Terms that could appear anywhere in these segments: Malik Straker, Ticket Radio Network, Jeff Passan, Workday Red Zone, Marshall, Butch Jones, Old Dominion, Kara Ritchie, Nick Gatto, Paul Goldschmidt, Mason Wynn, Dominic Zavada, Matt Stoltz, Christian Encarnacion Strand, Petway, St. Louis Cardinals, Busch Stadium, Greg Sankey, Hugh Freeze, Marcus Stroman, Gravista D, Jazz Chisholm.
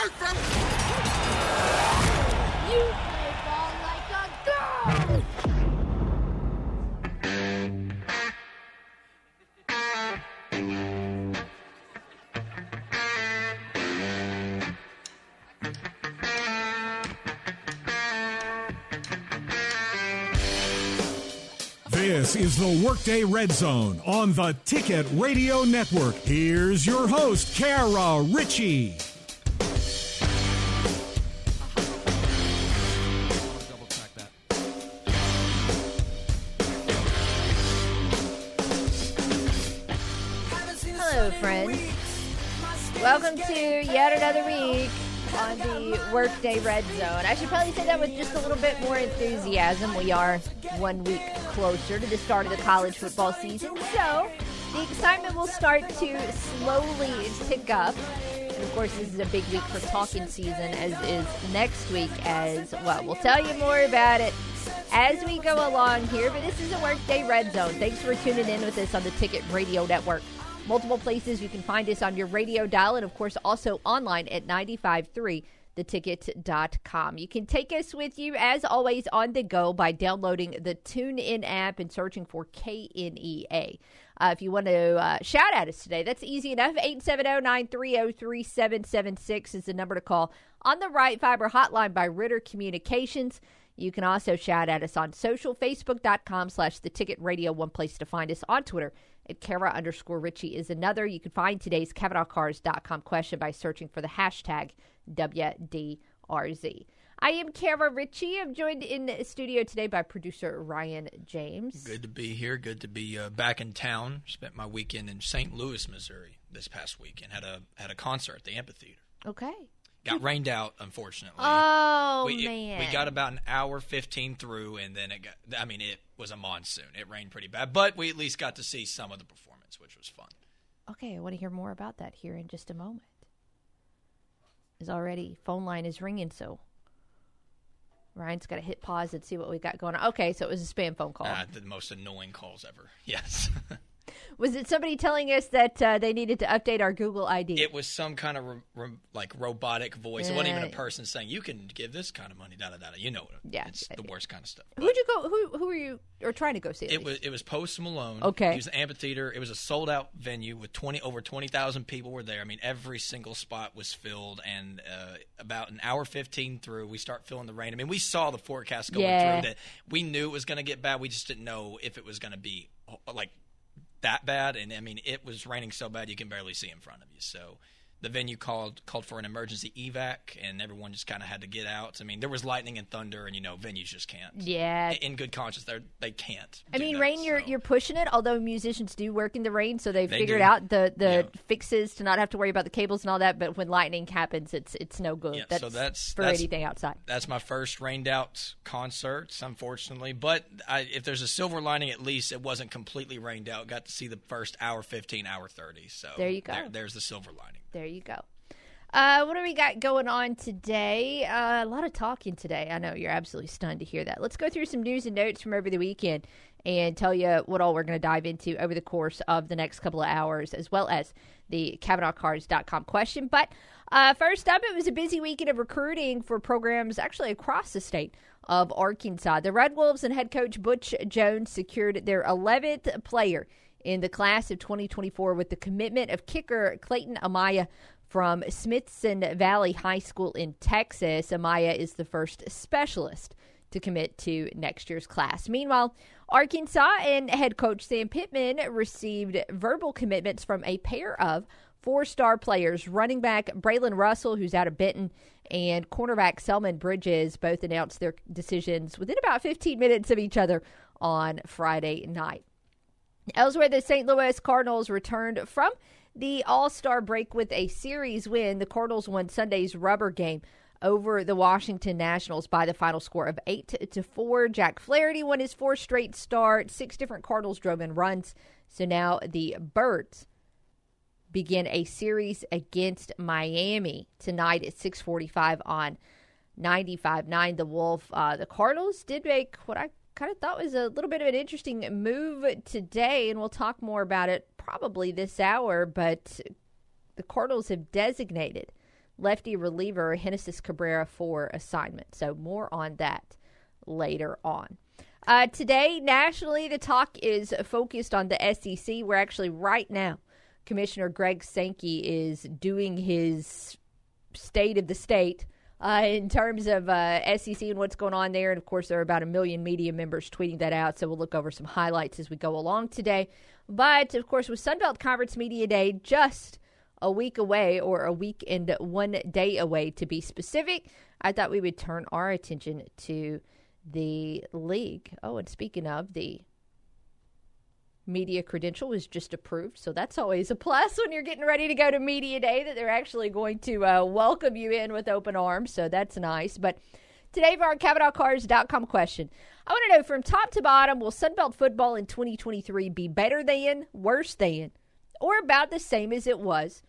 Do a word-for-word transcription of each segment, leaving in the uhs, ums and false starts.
away from me! You play ball like a girl! This is the Workday Red Zone on the Ticket Radio Network. Here's your host, Kara Ritchie. Double check that. Hello, friends. Welcome to yet another week on the Workday Red Zone. I should probably say that with just a little bit more enthusiasm. We are one week closer to the start of the college football season, so the excitement will start to slowly tick up. And of course, this is a big week for talking season, as is next week as well. We'll tell you more about it as we go along here, but this is the Workday Red Zone. Thanks for tuning in with us on the Ticket Radio Network. Multiple places you can find us on your radio dial, and of course also online at ninety-five point three the ticket dot com. You can take us with you as always on the go by downloading the TuneIn app and searching for K N E A. Uh, if you want to uh, shout at us today, that's easy enough. eight seven zero, nine three zero, three seven seven six is the number to call on the Wright Fiber hotline by Ritter Communications. You can also shout at us on social, facebook.com slash the ticket radio, one place to find us on Twitter. At Kara underscore Ritchie is another. You can find today's Cavenaugh Cars dot com question by searching for the hashtag W D R Z. I am Kara Ritchie. I'm joined in the studio today by producer Ryan James. Good to be here. Good to be uh, back in town. Spent my weekend in Saint Louis, Missouri this past weekend. Had a had a concert at the amphitheater. Okay. Got rained out, unfortunately. Oh, we, man. It, we got about an hour fifteen through, and then it got – I mean, it was a monsoon. It rained pretty bad. But we at least got to see some of the performance, which was fun. Okay, I want to hear more about that here in just a moment. It's already – phone line is ringing, so Ryan's got to hit pause and see what we got going on. Okay, so it was a spam phone call. Uh, the most annoying calls ever, yes. Was it somebody telling us that uh, they needed to update our Google I D? It was some kind of ro- ro- like robotic voice. Yeah. It wasn't even a person saying, "You can give this kind of money." Da da da. You know, yeah, it's yeah, the yeah. worst kind of stuff. Who'd you go? Who who were you or trying to go see? It least? was it was Post Malone. Okay, it was the amphitheater. It was a sold out venue with twenty over twenty thousand people were there. I mean, every single spot was filled, and uh, about an hour fifteen through, we start feeling the rain. I mean, we saw the forecast going yeah. through that. We knew it was going to get bad. We just didn't know if it was going to be like that bad, and I mean, it was raining so bad you can barely see in front of you. So the venue called called for an emergency evac, and everyone just kind of had to get out. I mean, there was lightning and thunder, and you know, venues just can't. Yeah, in good conscience, they they can't. I mean, that, rain, so. you're you're pushing it. Although musicians do work in the rain, so they've they figured do. out the, the yeah. fixes to not have to worry about the cables and all that. But when lightning happens, it's it's no good. Yeah, that's, so that's for that's, anything outside. That's my first rained out concert, unfortunately. But I, if there's a silver lining, at least it wasn't completely rained out. Got to see the first hour fifteen, hour thirty. So there you go. There, there's the silver lining. There you go. Uh, what do we got going on today? Uh, a lot of talking today. I know you're absolutely stunned to hear that. Let's go through some news and notes from over the weekend and tell you what all we're going to dive into over the course of the next couple of hours, as well as the Cavenaugh Cars dot com question. But uh, first up, it was a busy weekend of recruiting for programs actually across the state of Arkansas. The Red Wolves and head coach Butch Jones secured their eleventh player in the class of twenty twenty-four with the commitment of kicker Clayton Amaya from Smithson Valley High School in Texas. Amaya is the first specialist to commit to next year's class. Meanwhile, Arkansas and head coach Sam Pittman received verbal commitments from a pair of four-star players. Running back Braylon Russell, who's out of Benton, and cornerback Selman Bridges both announced their decisions within about fifteen minutes of each other on Friday night. Elsewhere, the Saint Louis Cardinals returned from the All-Star break with a series win. The Cardinals won Sunday's rubber game over the Washington Nationals by the final score of eight to four. Jack Flaherty won his fourth straight start. Six different Cardinals drove in runs. So now the Birds begin a series against Miami tonight at six forty-five on ninety-five point nine The Wolf. Uh, the Cardinals did make what I kind of thought was a little bit of an interesting move today, and we'll talk more about it probably this hour, but the Cardinals have designated lefty reliever Genesis Cabrera for assignment. So more on that later on. Uh, today, nationally, the talk is focused on the S E C. We're actually right now, Commissioner Greg Sankey is doing his state of the state uh, in terms of uh, S E C and what's going on there. And, of course, there are about a million media members tweeting that out, so we'll look over some highlights as we go along today. But, of course, with Sunbelt Conference Media Day just a week away, or a week and one day away to be specific, I thought we would turn our attention to the league. Oh, and speaking of, the media credential was just approved, so that's always a plus when you're getting ready to go to Media Day, that they're actually going to uh, welcome you in with open arms, so that's nice. But today for our Cavenaugh Cars dot com question, I want to know from top to bottom, will Sunbelt football in twenty twenty-three be better than, worse than, or about the same as it was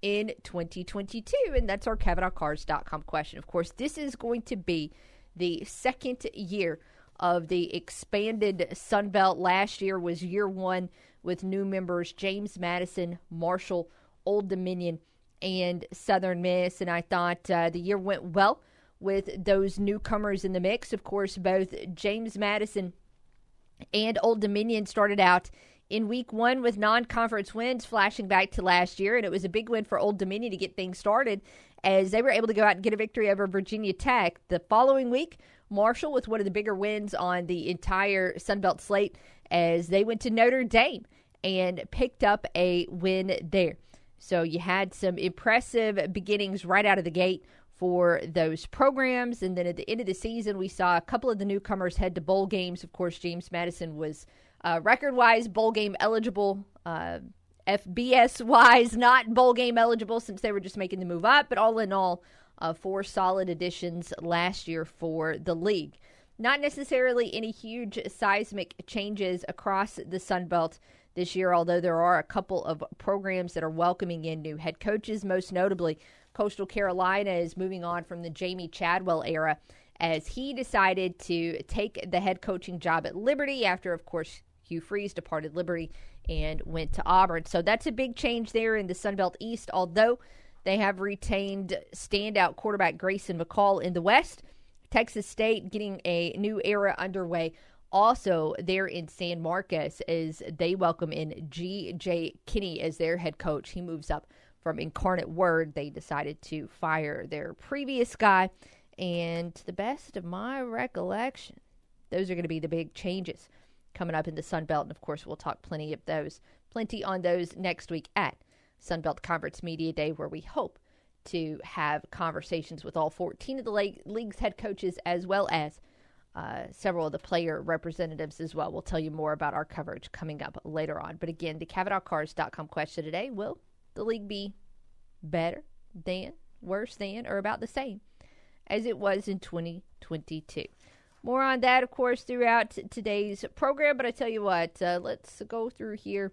in twenty twenty-two? And that's our Cavenaugh Cars dot com question. Of course, this is going to be the second year of the expanded Sun Belt. Last year was year one with new members James Madison, Marshall, Old Dominion, and Southern Miss. And I thought uh, the year went well with those newcomers in the mix. Of course, both James Madison and Old Dominion started out in week one with non-conference wins, flashing back to last year. And it was a big win for Old Dominion to get things started, as they were able to go out and get a victory over Virginia Tech. The following week, Marshall with one of the bigger wins on the entire Sunbelt slate, as they went to Notre Dame and picked up a win there. So you had some impressive beginnings right out of the gate for those programs. And then at the end of the season, we saw a couple of the newcomers head to bowl games. Of course, James Madison was uh, record-wise bowl game eligible, uh F B S-wise, not bowl game eligible since they were just making the move up. But all in all, uh, four solid additions last year for the league. Not necessarily any huge seismic changes across the Sun Belt this year, although there are a couple of programs that are welcoming in new head coaches. Most notably, Coastal Carolina is moving on from the Jamie Chadwell era, as he decided to take the head coaching job at Liberty after, of course, Hugh Freeze departed Liberty and went to Auburn. So that's a big change there in the Sunbelt East, although they have retained standout quarterback Grayson McCall in the West. Texas State getting a new era underway also there in San Marcos, as they welcome in G J Kinney as their head coach. He moves up from Incarnate Word. They decided to fire their previous guy, and to the best of my recollection, those are going to be the big changes coming up in the Sun Belt. And of course, we'll talk plenty of those, plenty on those next week at Sun Belt Conference Media Day, where we hope to have conversations with all fourteen of the league's head coaches, as well as uh, several of the player representatives as well. We'll tell you more about our coverage coming up later on. But again, the Cavenaugh Cars dot com question today: will the league be better than, worse than, or about the same as it was in twenty twenty-two? More on that, of course, throughout today's program. But I tell you what, uh, let's go through here.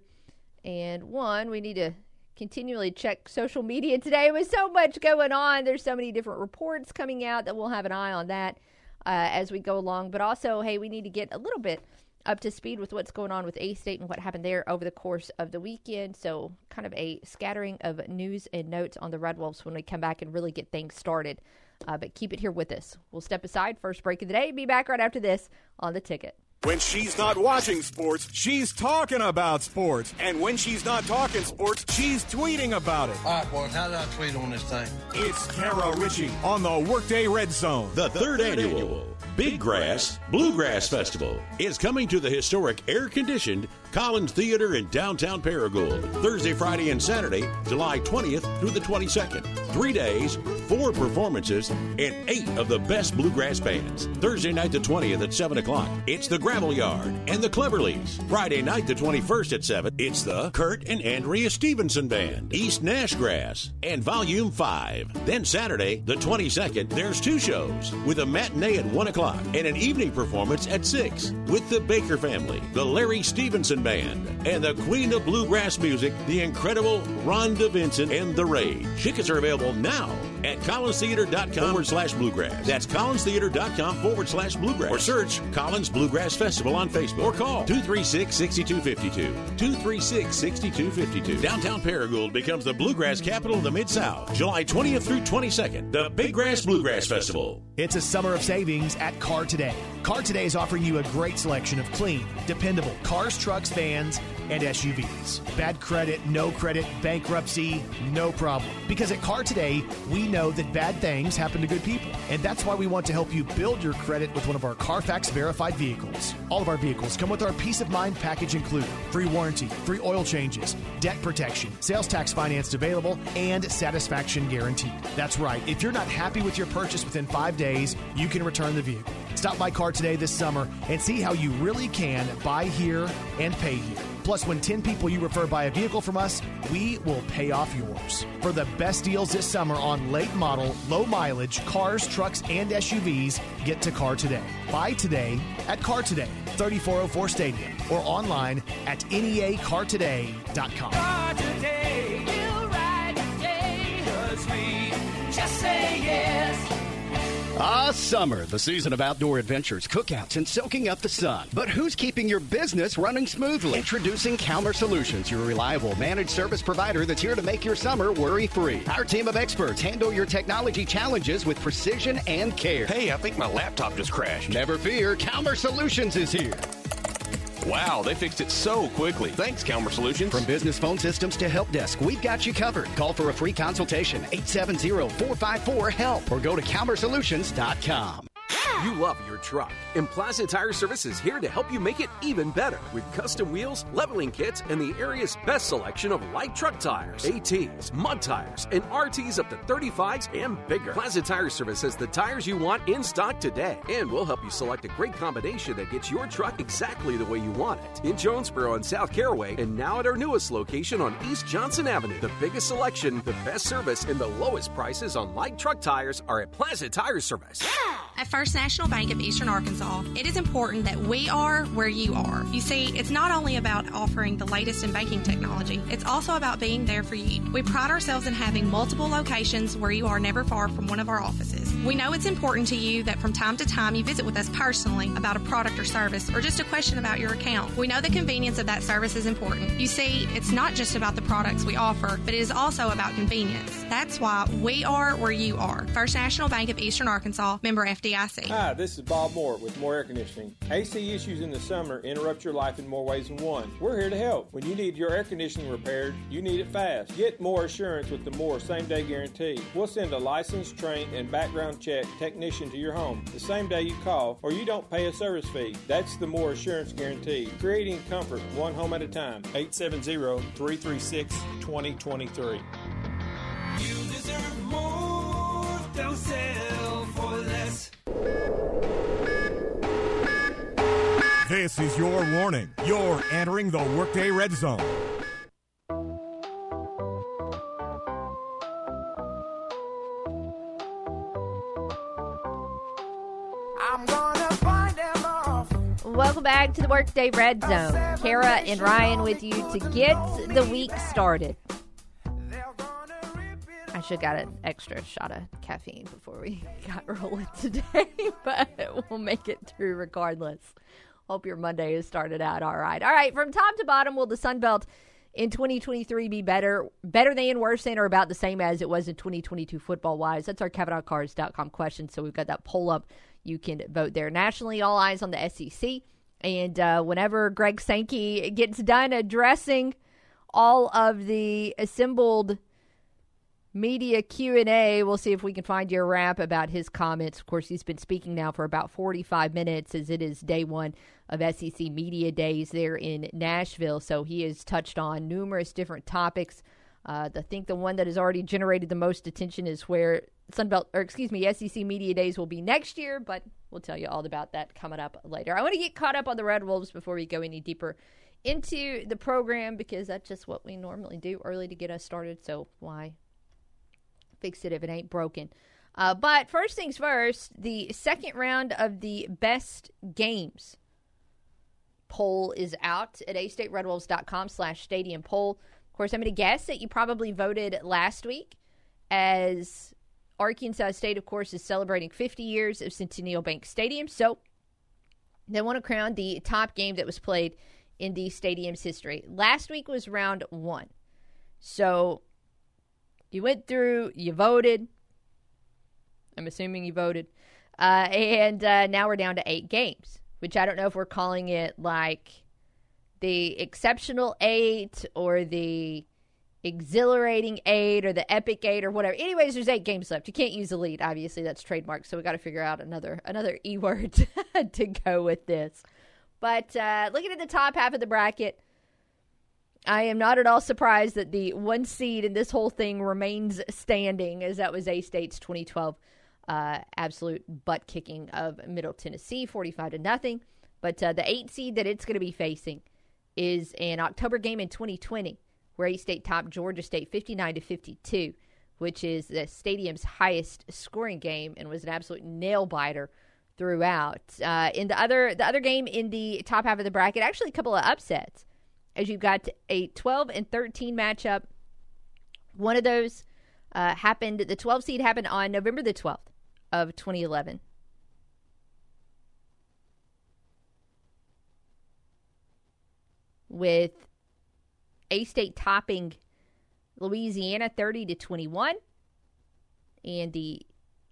And one, we need to continually check social media today. With so much going on, there's so many different reports coming out that we'll have an eye on that uh, as we go along. But also, hey, we need to get a little bit up to speed with what's going on with A-State and what happened there over the course of the weekend. So kind of a scattering of news and notes on the Red Wolves when we come back and really get things started. Uh, but keep it here with us. We'll step aside. First break of the day. Be back right after this on The Ticket. When she's not watching sports, she's talking about sports. And when she's not talking sports, she's tweeting about it. All right, boys, how did I tweet on this thing? It's Kara Ritchie on the Workday Red Zone. The third annual Big Grass Bluegrass Festival is coming to the historic air-conditioned Collins Theater in downtown Paragould, Thursday, Friday, and Saturday, July twentieth through the twenty-second. Three days, four performances, and eight of the best bluegrass bands. Thursday night the twentieth at seven o'clock, it's the Gravel Yard and the Cleverleys. Friday night the twenty-first at seven, it's the Kurt and Andrea Stevenson Band, East Nashgrass, and Volume five. Then Saturday the twenty-second, there's two shows, with a matinee at one o'clock and an evening performance at six, with the Baker Family, the Larry Stevenson Band, and the queen of bluegrass music, the incredible Rhonda Vincent and the Rage. Tickets are available now at collins theater dot com forward slash bluegrass. That's collins theater dot com forward slash bluegrass. Or search Collins Bluegrass Festival on Facebook. Or call two three six, six two five two. two three six, six two five two. Downtown Paragould becomes the bluegrass capital of the Mid-South. July twentieth through twenty-second. The Big Grass Bluegrass Festival. It's a summer of savings at Car Today. Car Today is offering you a great selection of clean, dependable cars, trucks, vans, and S U Vs. Bad credit, no credit, bankruptcy, no problem. Because at Car Today, we know that bad things happen to good people. And that's why we want to help you build your credit with one of our Carfax verified vehicles. All of our vehicles come with our peace of mind package included. Free warranty, free oil changes, debt protection, sales tax financed available, and satisfaction guaranteed. That's right. If you're not happy with your purchase within five days, you can return the vehicle. Stop by Car Today this summer and see how you really can buy here and pay here. Plus, when ten people you refer buy a vehicle from us, we will pay off yours. For the best deals this summer on late model, low mileage cars, trucks, and S U Vs, get to Car Today. Buy today at Car Today, thirty-four oh four Stadium, or online at N E A car today dot com. Car Today, you ride today, 'cause we just say yes. Ah, summer, the season of outdoor adventures, cookouts, and soaking up the sun. But who's keeping your business running smoothly? Introducing Calmer Solutions, your reliable managed service provider that's here to make your summer worry-free. Our team of experts handle your technology challenges with precision and care. Hey, I think my laptop just crashed. Never fear, Calmer Solutions is here. Wow, they fixed it so quickly. Thanks, Calmer Solutions. From business phone systems to help desk, we've got you covered. Call for a free consultation, eight seven zero, four five four, HELP, or go to calmer solutions dot com. You love your truck, and Plaza Tire Service is here to help you make it even better with custom wheels, leveling kits, and the area's best selection of light truck tires, A Ts, mud tires, and R Ts up to thirty-fives and bigger. Plaza Tire Service has the tires you want in stock today, and we'll help you select a great combination that gets your truck exactly the way you want it. In Jonesboro and South Caraway, and now at our newest location on East Johnson Avenue. The biggest selection, the best service, and the lowest prices on light truck tires are at Plaza Tire Service. Yeah! At First National Bank of Eastern Arkansas, it is important that we are where you are. You see, it's not only about offering the latest in banking technology, it's also about being there for you. We pride ourselves in having multiple locations where you are never far from one of our offices. We know it's important to you that from time to time you visit with us personally about a product or service or just a question about your account. We know the convenience of that service is important. You see, it's not just about the products we offer, but it is also about convenience. That's why we are where you are. First National Bank of Eastern Arkansas, member F D I C. Hi, this is Bob Moore with Moore Air Conditioning. A C issues in the summer interrupt your life in more ways than one. We're here to help. When you need your air conditioning repaired, you need it fast. Get more assurance with the Moore Same Day Guarantee. We'll send a licensed, trained, and background check technician to your home the same day you call, or you don't pay a service fee. That's the Moore Assurance Guarantee. Creating comfort one home at a time. eight seven zero, three three six, two zero two three. You deserve more. Don't sell for less. This is your warning. You're entering the Workday Red Zone. I'm gonna find them off. Welcome back to the Workday Red Zone. Kara and Ryan with you to get the week started. I should have got an extra shot of caffeine before we got rolling today, but we'll make it through regardless. Hope your Monday has started out all right. All right, from top to bottom, will the Sun Belt in twenty twenty-three be better, better than, worse than, or about the same as it was in twenty twenty-two football-wise? That's our Cavenaugh Cars dot com question, so we've got that poll up. You can vote there. Nationally, all eyes on the S E C, and uh, whenever Greg Sankey gets done addressing all of the assembled media Q and A, we'll see if we can find your wrap about his comments. Of course, he's been speaking now for about forty-five minutes as it is day one of S E C Media Days there in Nashville. So he has touched on numerous different topics. Uh, I think the one that has already generated the most attention is where Sunbelt, or excuse me, S E C Media Days will be next year, but we'll tell you all about that coming up later. I want to get caught up on the Red Wolves before we go any deeper into the program because that's just what we normally do early to get us started. So why fix it if it ain't broken. Uh, but first things first, the second round of the best games poll is out at a state red wolves dot com slash stadium poll. Of course, I'm going to guess that you probably voted last week, as Arkansas State, of course, is celebrating fifty years of Centennial Bank Stadium. So they want to crown the top game that was played in the stadium's history. Last week was round one. So you went through, you voted. I'm assuming you voted. Uh, and uh, now we're down to eight games, which I don't know if we're calling it like the exceptional eight or the exhilarating eight or the epic eight or whatever. Anyways, there's eight games left. You can't use the lead, obviously. That's trademark, so we got to figure out another another E word to go with this. But uh, looking at the top half of the bracket, I am not at all surprised that the one seed in this whole thing remains standing, as that was A-State's twenty twelve uh, absolute butt-kicking of Middle Tennessee, forty-five to nothing. But uh, the eight seed that it's going to be facing is an October game in twenty twenty, where A-State topped Georgia State fifty-nine to fifty-two, which is the stadium's highest scoring game and was an absolute nail-biter throughout. Uh, in the other, the other game in the top half of the bracket, actually a couple of upsets, as you've got a twelve and thirteen matchup. One of those uh, happened, the twelve seed happened on November the twelfth of twenty eleven. With A-State topping Louisiana thirty to twenty-one. And the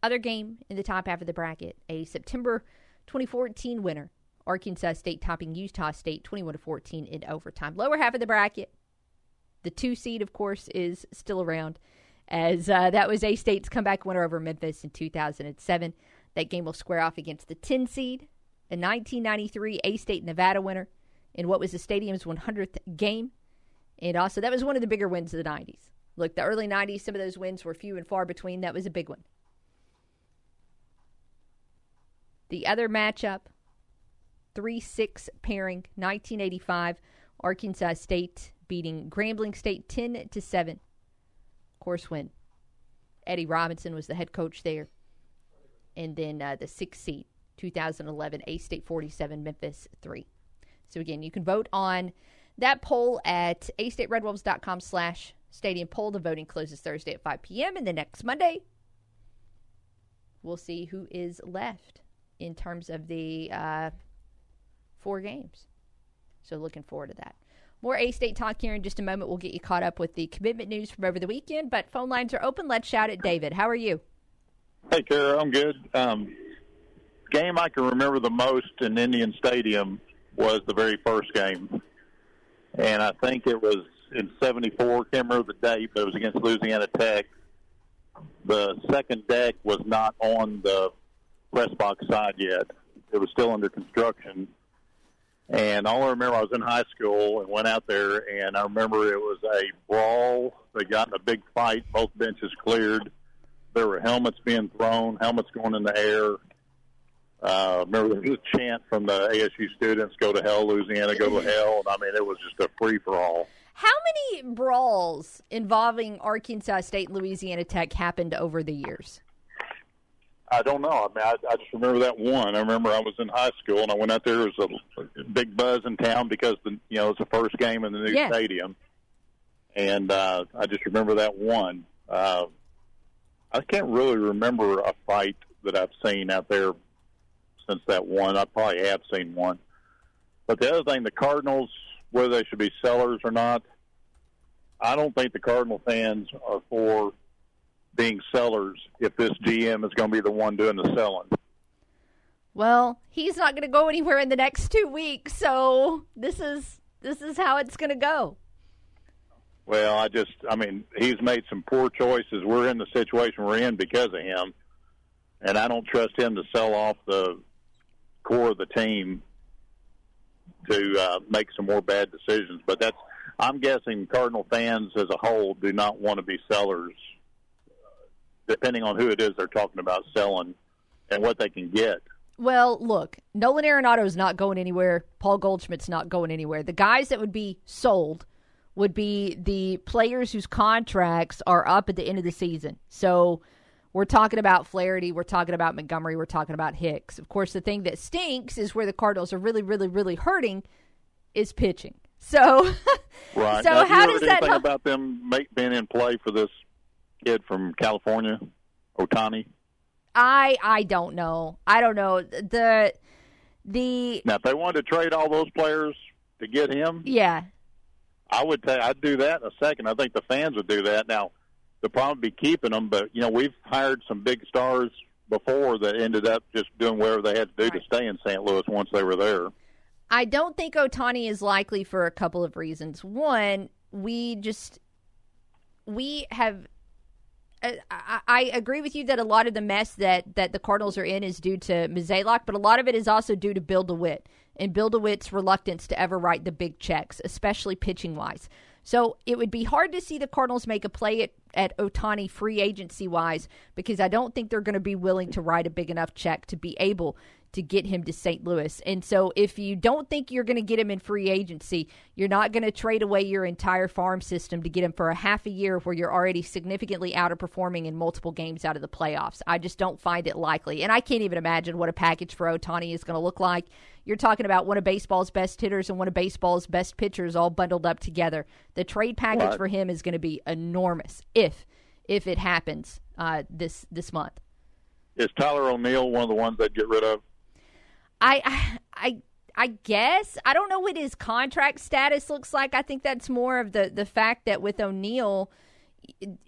other game in the top half of the bracket, a September twenty fourteen winner, Arkansas State topping Utah State twenty-one to fourteen in overtime. Lower half of the bracket, the two seed, of course, is still around, as uh, that was A-State's comeback winner over Memphis in two thousand seven. That game will square off against the ten seed, a nineteen ninety-three A-State Nevada winner in what was the stadium's one hundredth game. And also, that was one of the bigger wins of the nineties. Look, the early nineties, some of those wins were few and far between. That was a big one. The other matchup, three six pairing, nineteen eighty-five, Arkansas State beating Grambling State ten to seven. Of course, when Eddie Robinson was the head coach there. And then uh, the sixth seed, two thousand eleven, A-State forty-seven, Memphis three. So, again, you can vote on that poll at a state red wolves dot com slash stadium poll. The voting closes Thursday at five p.m. And the next Monday, we'll see who is left in terms of the uh, four games. So looking forward to that. More A-State talk here in just a moment. We'll get you caught up with the commitment news from over the weekend. But phone lines are open. Let's shout at David. How are you? Hey, Kara. I'm good. Um, game I can remember the most in Indian Stadium was the very first game. And I think it was in seventy-four, can't remember the date, but it was against Louisiana Tech. The second deck was not on the press box side yet. It was still under construction. And all I remember, I was in high school and went out there, and I remember it was a brawl. They got in a big fight. Both benches cleared. There were helmets being thrown, helmets going in the air. Uh, remember, there was a chant from the A S U students, go to hell, Louisiana, go to hell. And I mean, it was just a free-for-all. How many brawls involving Arkansas State and Louisiana Tech happened over the years? I don't know. I mean, I, I just remember that one. I remember I was in high school, and I went out there. There was a big buzz in town because, the, you know, it was the first game in the new yeah. stadium. And uh, I just remember that one. Uh, I can't really remember a fight that I've seen out there since that one. I probably have seen one. But the other thing, the Cardinals, whether they should be sellers or not, I don't think the Cardinal fans are for being sellers if this G M is going to be the one doing the selling. Well, he's not going to go anywhere in the next two weeks, so this is this is how it's going to go. Well, I just, I mean, he's made some poor choices. We're in the situation we're in because of him, and I don't trust him to sell off the core of the team to uh, make some more bad decisions. But that's, I'm guessing Cardinal fans as a whole do not want to be sellers, depending on who it is they're talking about selling and what they can get. Well, look, Nolan Arenado's not going anywhere. Paul Goldschmidt's not going anywhere. The guys that would be sold would be the players whose contracts are up at the end of the season. So we're talking about Flaherty. We're talking about Montgomery. We're talking about Hicks. Of course, the thing that stinks is where the Cardinals are really, really, really hurting is pitching. So, right. so now, how do you does that help about them being in play for this kid from California, Ohtani? I I don't know. I don't know the the. Now, if they wanted to trade all those players to get him, yeah, I would. T- I'd do that in a second. I think the fans would do that. Now, the problem would be keeping them, but you know, we've hired some big stars before that ended up just doing whatever they had to do right. to stay in Saint Louis once they were there. I don't think Ohtani is likely for a couple of reasons. One, we just we have. I, I agree with you that a lot of the mess that, that the Cardinals are in is due to Mozeliak, but a lot of it is also due to Bill DeWitt and Bill DeWitt's reluctance to ever write the big checks, especially pitching-wise. So it would be hard to see the Cardinals make a play at, at Ohtani free agency-wise because I don't think they're going to be willing to write a big enough check to be able to get him to Saint Louis. And so if you don't think you're going to get him in free agency, you're not going to trade away your entire farm system to get him for a half a year where you're already significantly outperforming in multiple games out of the playoffs. I just don't find it likely. And I can't even imagine what a package for Ohtani is going to look like. You're talking about one of baseball's best hitters and one of baseball's best pitchers all bundled up together. The trade package what? for him is going to be enormous if if it happens uh, this this month. Is Tyler O'Neill one of the ones they'd get rid of? I, I, I guess. I don't know what his contract status looks like. I think that's more of the, the fact that with O'Neill,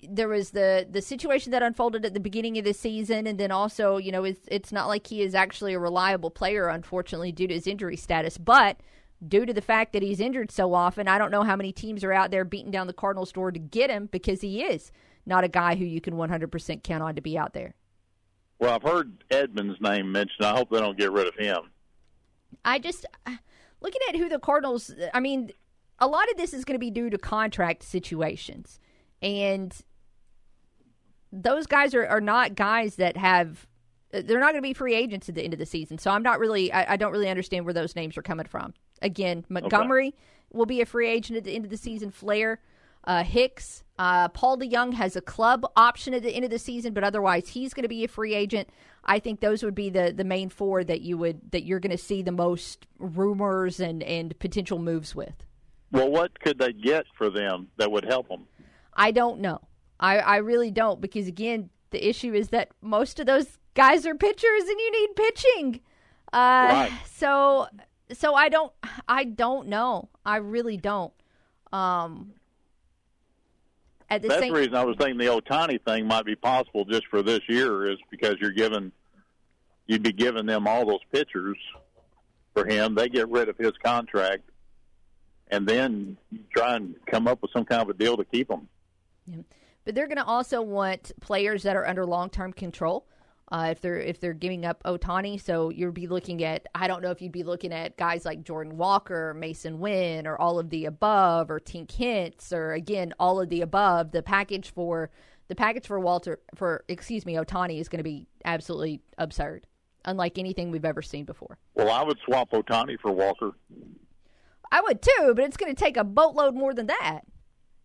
there was the, the situation that unfolded at the beginning of the season, and then also, you know, it's, it's not like he is actually a reliable player, unfortunately, due to his injury status. But due to the fact that he's injured so often, I don't know how many teams are out there beating down the Cardinals' door to get him because he is not a guy who you can one hundred percent count on to be out there. Well, I've heard Edmonds' name mentioned. I hope they don't get rid of him. I just, looking at who the Cardinals, I mean, a lot of this is going to be due to contract situations. And those guys are, are not guys that have, they're not going to be free agents at the end of the season. So I'm not really, I, I don't really understand where those names are coming from. Again, Montgomery okay. will be a free agent at the end of the season. Flair, uh, Hicks. Uh, Paul DeYoung has a club option at the end of the season, but otherwise he's going to be a free agent. I think those would be the, the main four that you would that you're going to see the most rumors and, and potential moves with. Well, what could they get for them that would help them? I don't know. I, I really don't because, again, the issue is that most of those guys are pitchers and you need pitching. Uh, right. So so I don't I don't know. I really don't. Um The That's same- the reason I was thinking the Ohtani thing might be possible just for this year is because you're giving, you'd be giving them all those pitchers for him. They get rid of his contract, and then you try and come up with some kind of a deal to keep him. Yeah. But they're going to also want players that are under long-term control uh, if they're if they're giving up Ohtani. So you'll be looking at I don't know if you'd be looking at guys like Jordan Walker, or Mason Wynn, or all of the above, or Tink Hintz, or again all of the above. The package for the package for Walter for excuse me Ohtani is going to be absolutely absurd, unlike anything we've ever seen before. Well, I would swap Ohtani for Walker. I would too, but it's going to take a boatload more than that.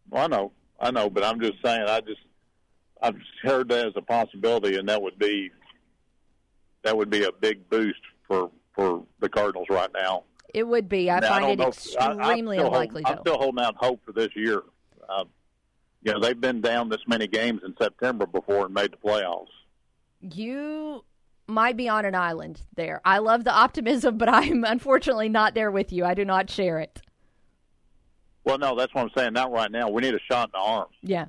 Well, I know, I know, but I'm just saying, I just. I've heard that as a possibility, and that would be that would be a big boost for, for the Cardinals right now. It would be. I now, find I it know, extremely I, unlikely, hold, though. I'm still holding out hope for this year. Uh, you know, they've been down this many games in September before and made the playoffs. You might be on an island there. I love the optimism, but I'm unfortunately not there with you. I do not share it. Well, no, that's what I'm saying. Not right now. We need a shot in the arm. Yeah.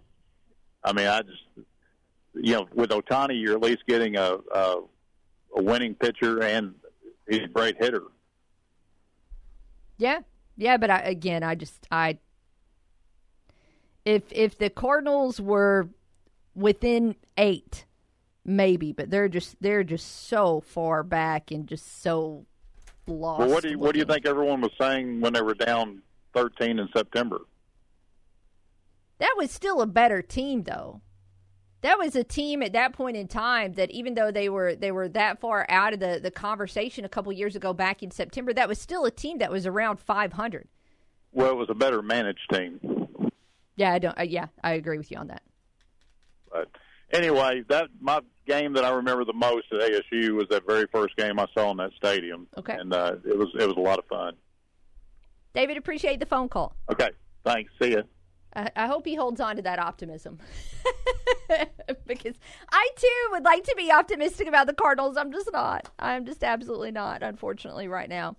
I mean, I just, you know, with Ohtani, you're at least getting a, a a winning pitcher, and he's a great hitter. Yeah, yeah, but I, again, I just, I, if if the Cardinals were within eight, maybe, but they're just they're just so far back and just so lost. Well, what do you, what do you think everyone was saying when they were down thirteen in September? That was still a better team, though. That was a team at that point in time that even though they were they were that far out of the, the conversation a couple years ago back in September, that was still a team that was around five hundred. Well, it was a better managed team. Yeah, I don't. Uh, yeah, I agree with you on that. But anyway, that my game that I remember the most at A S U was that very first game I saw in that stadium. Okay, and uh, it was it was a lot of fun. David, appreciate the phone call. Okay, thanks. See ya. I, I hope he holds on to that optimism. Because I, too, would like to be optimistic about the Cardinals. I'm just not. I'm just absolutely not, unfortunately, right now.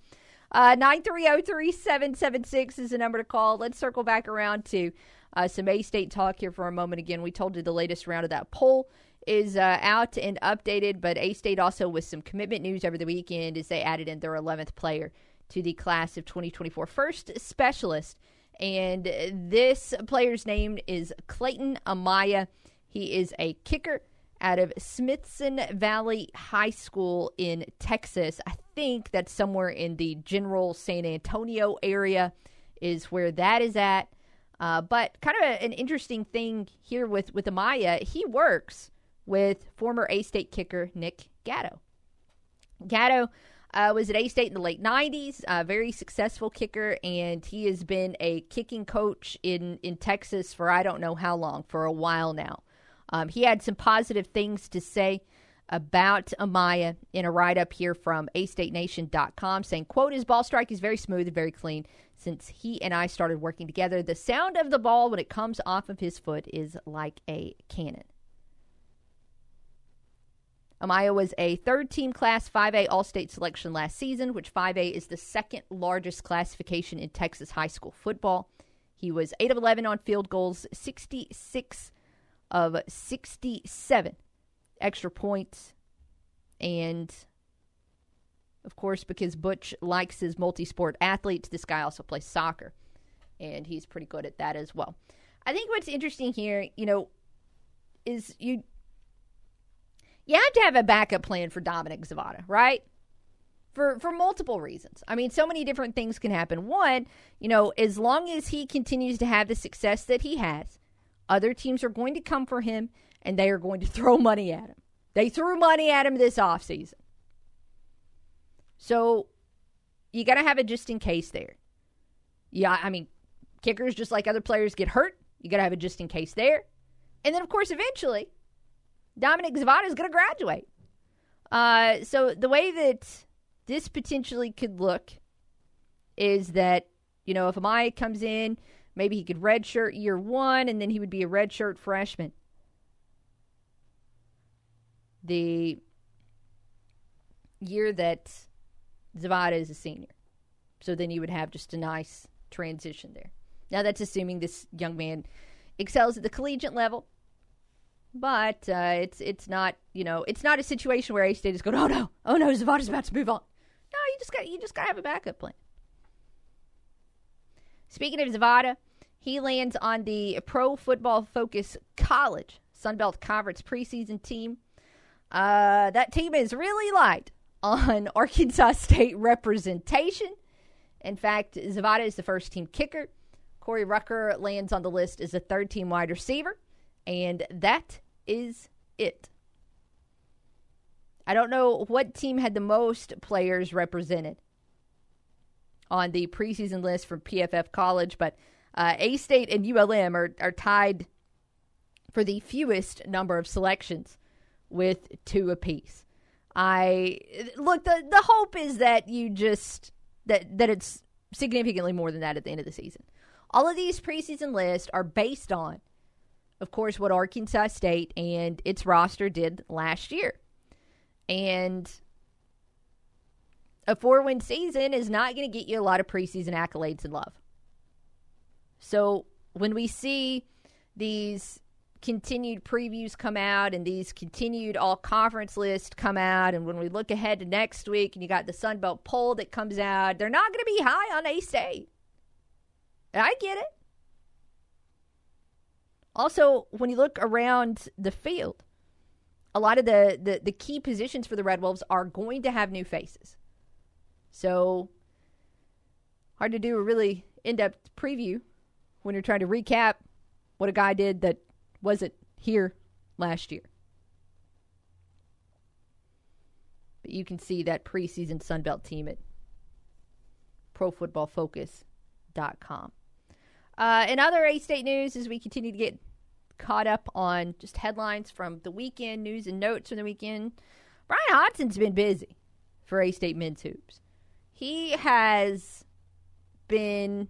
Uh, nine three zero, three seven seven six is the number to call. Let's circle back around to uh, some A-State talk here for a moment. Again, we told you the latest round of that poll is uh, out and updated, but A-State also with some commitment news over the weekend as they added in their eleventh player to the class of twenty twenty-four first specialist. And this player's name is Clayton Amaya. He is a kicker out of Smithson Valley High School in Texas. I think that's somewhere in the general San Antonio area is where that is at. Uh, but kind of a, an interesting thing here with, with Amaya, he works with former A-State kicker Nick Gatto. Gatto uh, was at A-State in the late nineties, a very successful kicker, and he has been a kicking coach in, in Texas for I don't know how long, for a while now. Um, he had some positive things to say about Amaya in a write-up here from a state nation dot com saying, quote, his ball strike is very smooth and very clean. Since he and I started working together, the sound of the ball when it comes off of his foot is like a cannon. Amaya was a third-team Class five A All-State selection last season, which five A is the second-largest classification in Texas high school football. He was eight of eleven on field goals, sixty-six of sixty-seven extra points. And, of course, because Butch likes his multi-sport athletes, this guy also plays soccer, and he's pretty good at that as well. I think what's interesting here, you know, is you you have to have a backup plan for Dominic Zavada, right? For for multiple reasons. I mean, so many different things can happen. One, you know, as long as he continues to have the success that he has, other teams are going to come for him, and they are going to throw money at him. They threw money at him this offseason. So you got to have a just in case there. Yeah, I mean, kickers, just like other players, get hurt. You got to have a just in case there. And then, of course, eventually, Dominic Zavada is going to graduate. Uh, so the way that this potentially could look is that, you know, if Amaya comes in, maybe he could redshirt year one, and then he would be a redshirt freshman. The year that Zavada is a senior. So then you would have just a nice transition there. Now that's assuming this young man excels at the collegiate level. But uh, it's it's not, you know, it's not a situation where A-State is going, oh no, oh no, Zavada's about to move on. No, you just got you just got to have a backup plan. Speaking of Zavada, he lands on the Pro Football Focus College Sunbelt Conference preseason team. Uh, that team is really light on Arkansas State representation. In fact, Zavada is the first-team kicker. Corey Rucker lands on the list as a third-team wide receiver. And that is it. I don't know what team had the most players represented on the preseason list from P F F College, but uh, A-State and U L M are, are tied for the fewest number of selections with two apiece. I look, the the hope is that you just, that, that it's significantly more than that at the end of the season. All of these preseason lists are based on, of course, what Arkansas State and its roster did last year. And a four-win season is not going to get you a lot of preseason accolades and love. So when we see these continued previews come out and these continued all-conference lists come out, and when we look ahead to next week and you got the Sunbelt poll that comes out, they're not going to be high on A-State. And I get it. Also, when you look around the field, a lot of the, the, the key positions for the Red Wolves are going to have new faces. So, hard to do a really in-depth preview when you're trying to recap what a guy did that wasn't here last year. But you can see that preseason Sunbelt team at pro football focus dot com. Uh, in other A-State news, as we continue to get caught up on just headlines from the weekend, news and notes from the weekend, Brian Hodgson's been busy for A-State men's hoops. He has been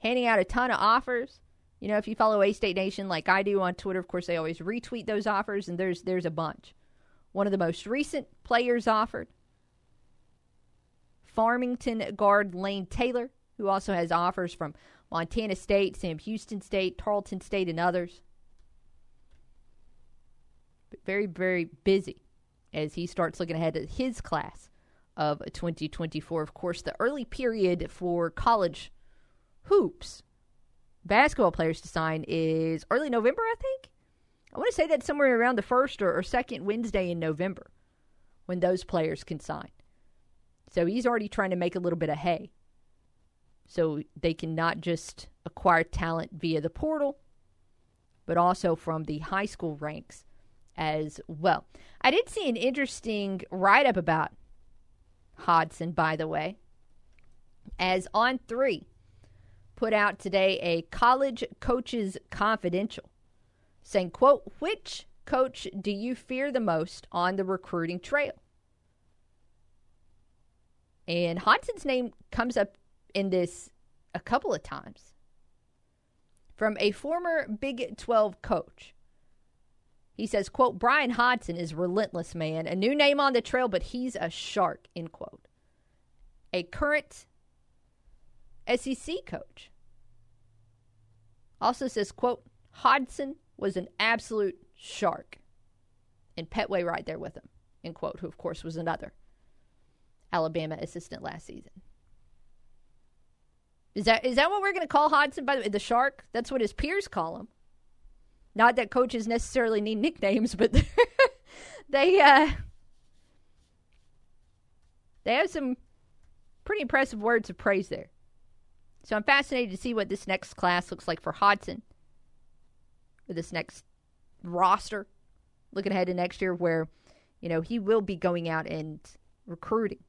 handing out a ton of offers. You know, if you follow A-State Nation like I do on Twitter, of course, they always retweet those offers, and there's there's a bunch. One of the most recent players offered, Farmington guard Lane Taylor, who also has offers from Montana State, Sam Houston State, Tarleton State, and others. But very, very busy as he starts looking ahead at his class of twenty twenty-four. Of course, the early period for college hoops basketball players to sign is early November, I think. I want to say that's somewhere around the first or, or second Wednesday in November when those players can sign. So he's already trying to make a little bit of hay. So they can not just acquire talent via the portal, but also from the high school ranks as well. I did see an interesting write-up about Hodgson, by the way, as On three put out today a college coaches confidential saying, quote, which coach do you fear the most on the recruiting trail? And Hodgson's name comes up in this a couple of times from a former Big twelve coach. He says, quote, Brian Hodgson is relentless, man. A new name on the trail, but he's a shark, end quote. A current S E C coach also says, quote, Hodgson was an absolute shark. And Petway right there with him, end quote, who, of course, was another Alabama assistant last season. Is that is that what we're going to call Hodgson, by the way, the shark? That's what his peers call him. Not that coaches necessarily need nicknames, but they uh, they have some pretty impressive words of praise there. So I'm fascinated to see what this next class looks like for Hodgson, or this next roster, looking ahead to next year where, you know, he will be going out and recruiting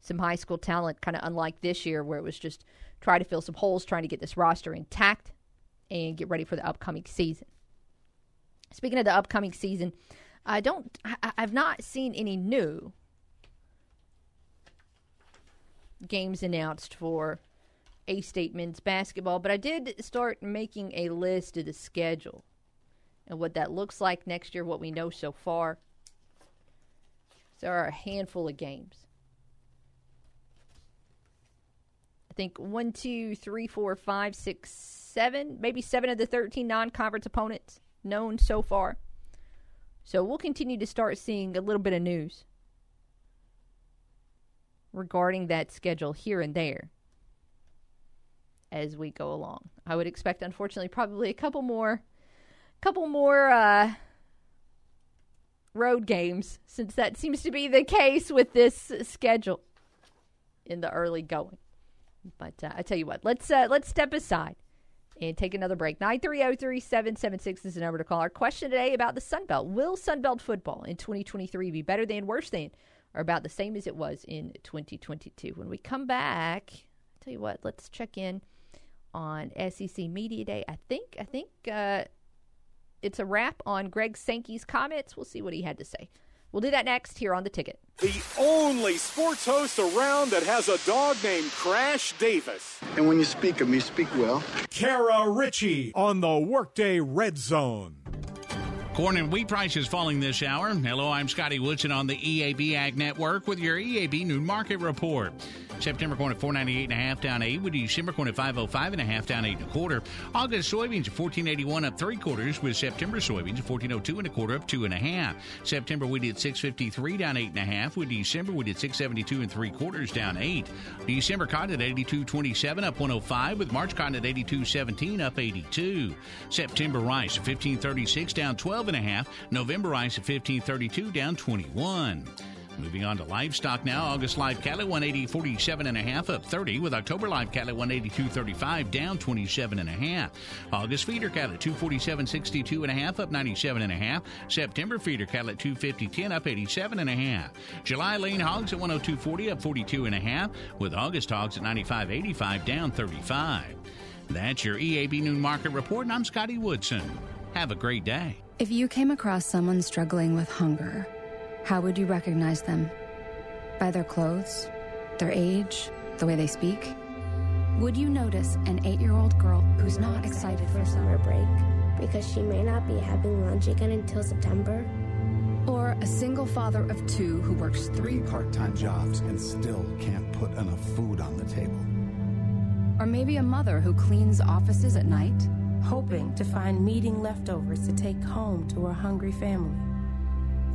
some high school talent, kind of unlike this year where it was just trying to fill some holes, trying to get this roster intact and get ready for the upcoming season. Speaking of the upcoming season, I don't, I, I've not seen any new games announced for A-State men's basketball, but I did start making a list of the schedule and what that looks like next year, what we know so far. There are a handful of games. I think one, two, three, four, five, six, seven, maybe seven of the thirteen non-conference opponents known so far. So we'll continue to start seeing a little bit of news regarding that schedule here and there as we go along. I would expect, unfortunately, probably a couple more, couple more uh, road games, since that seems to be the case with this schedule in the early going. But uh, I tell you what, let's uh, let's step aside and take another break. nine three oh, three seven seven six is the number to call. Our question today about the Sun Belt. Will Sun Belt football in twenty twenty-three be better than, worse than, or about the same as it was in twenty twenty-two? When we come back, I tell you what, let's check in on S E C Media Day. I think, I think uh, it's a wrap on Greg Sankey's comments. We'll see what he had to say. We'll do that next here on The Ticket. The only sports host around that has a dog named Crash Davis. And when you speak of me, speak well. Kara Ritchie on the Workday Red Zone. Corn and wheat prices falling this hour. Hello, I'm Scotty Woodson on the E A B Ag Network with your E A B New Market Report. September corn at four ninety-eight and a half, down eight. With December corn at five oh five and a half, down eight and a quarter. August soybeans at fourteen eighty-one, up three quarters. With September soybeans at fourteen oh two and a quarter, up two and a half. September wheat at six fifty-three, down eight and a half. With December wheat at six seventy-two and three quarters, down eight. December cotton at eighty-two twenty-seven, up one oh five. With March cotton at eighty-two seventeen, up eighty-two. September rice at fifteen thirty-six, down twelve and a half. November rice at fifteen thirty-two, down twenty-one. Moving on to livestock now. August live cattle one eighty forty-seven and a half, up thirty, with October live cattle one eighty-two thirty-five, down twenty-seven and a half. August feeder cattle two forty-seven sixty-two and a half, up ninety-seven and a half. September feeder cattle at two fifty ten, up eighty-seven and a half. July lean hogs at one oh two forty, up forty-two and a half, with August hogs at ninety-five eighty-five, down thirty-five. That's your E A B Noon Market Report, and I'm Scotty Woodson. Have a great day. If you came across someone struggling with hunger, how would you recognize them? By their clothes, their age, the way they speak? Would you notice an eight-year-old girl who's not excited for summer break because she may not be having lunch again until September? Or a single father of two who works three part-time jobs and still can't put enough food on the table? Or maybe a mother who cleans offices at night, hoping to find meeting leftovers to take home to her hungry family.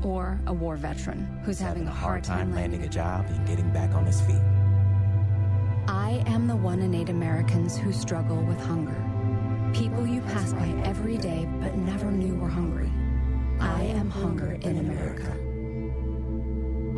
Or a war veteran who's having, having a hard, hard time landing, landing a job and getting back on his feet. I am the one in eight Americans who struggle with hunger. People you pass by every day but never knew were hungry. I am hunger in America.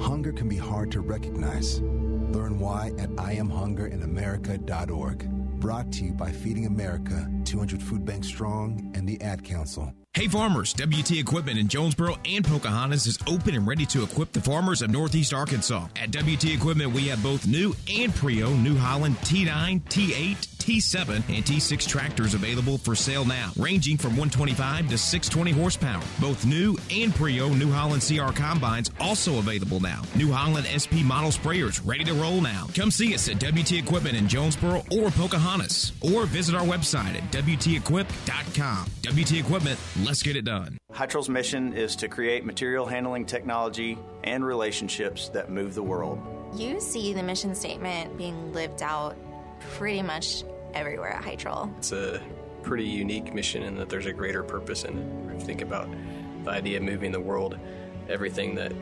Hunger can be hard to recognize. Learn why at I am hunger in America dot org. Brought to you by Feeding America, two hundred Food Bank Strong, and the Ad Council. Hey farmers, W T Equipment in Jonesboro and Pocahontas is open and ready to equip the farmers of Northeast Arkansas. At W T Equipment, we have both new and pre-owned New Holland T nine, T eight, T seven, and T six tractors available for sale now, ranging from one twenty-five to six twenty horsepower. Both new and pre-owned New Holland C R combines also available now. New Holland S P model sprayers ready to roll now. Come see us at W T Equipment in Jonesboro or Pocahontas, or visit our website at W T equip dot com. W T Equipment, let's get it done. Hytrol's mission is to create material handling technology and relationships that move the world. You see the mission statement being lived out pretty much everywhere at Hytrol. It's a pretty unique mission in that there's a greater purpose in it. If you think about the idea of moving the world, everything that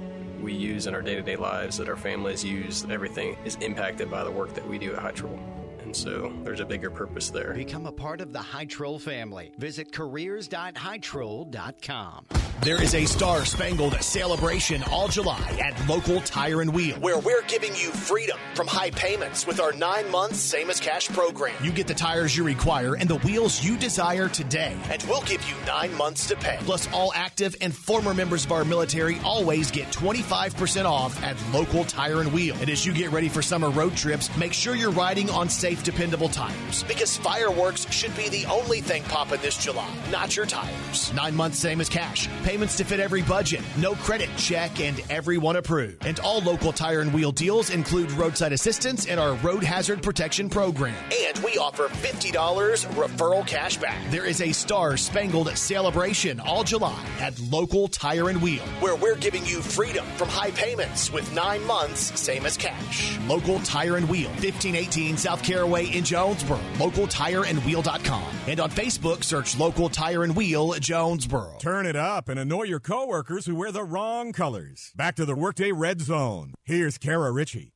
we use in our day-to-day lives, that our families use, everything is impacted by the work that we do at Hytrol. And so there's a bigger purpose there. Become a part of the Hytrol family. Visit careers dot hytrol dot com. There is a star-spangled celebration all July at Local Tire and Wheel, where we're giving you freedom from high payments with our nine-month same-as-cash program. You get the tires you require and the wheels you desire today, and we'll give you nine months to pay. Plus, all active and former members of our military always get twenty-five percent off at Local Tire and Wheel. And as you get ready for summer road trips, make sure you're riding on safe, dependable tires, because fireworks should be the only thing popping this July, not your tires. Nine months same-as-cash. Payments to fit every budget, no credit check, and everyone approved. And all Local Tire and Wheel deals include roadside assistance and our road hazard protection program. And we offer fifty dollars referral cash back. There is a star-spangled celebration all July at Local Tire and Wheel, where we're giving you freedom from high payments with nine months same as cash. Local Tire and Wheel, fifteen eighteen South Caraway in Jonesboro, local tire and wheel dot com. And on Facebook, search Local Tire and Wheel Jonesboro. Turn it up and annoy your coworkers who wear the wrong colors. Back to the Workday Red Zone. Here's Kara Ritchie.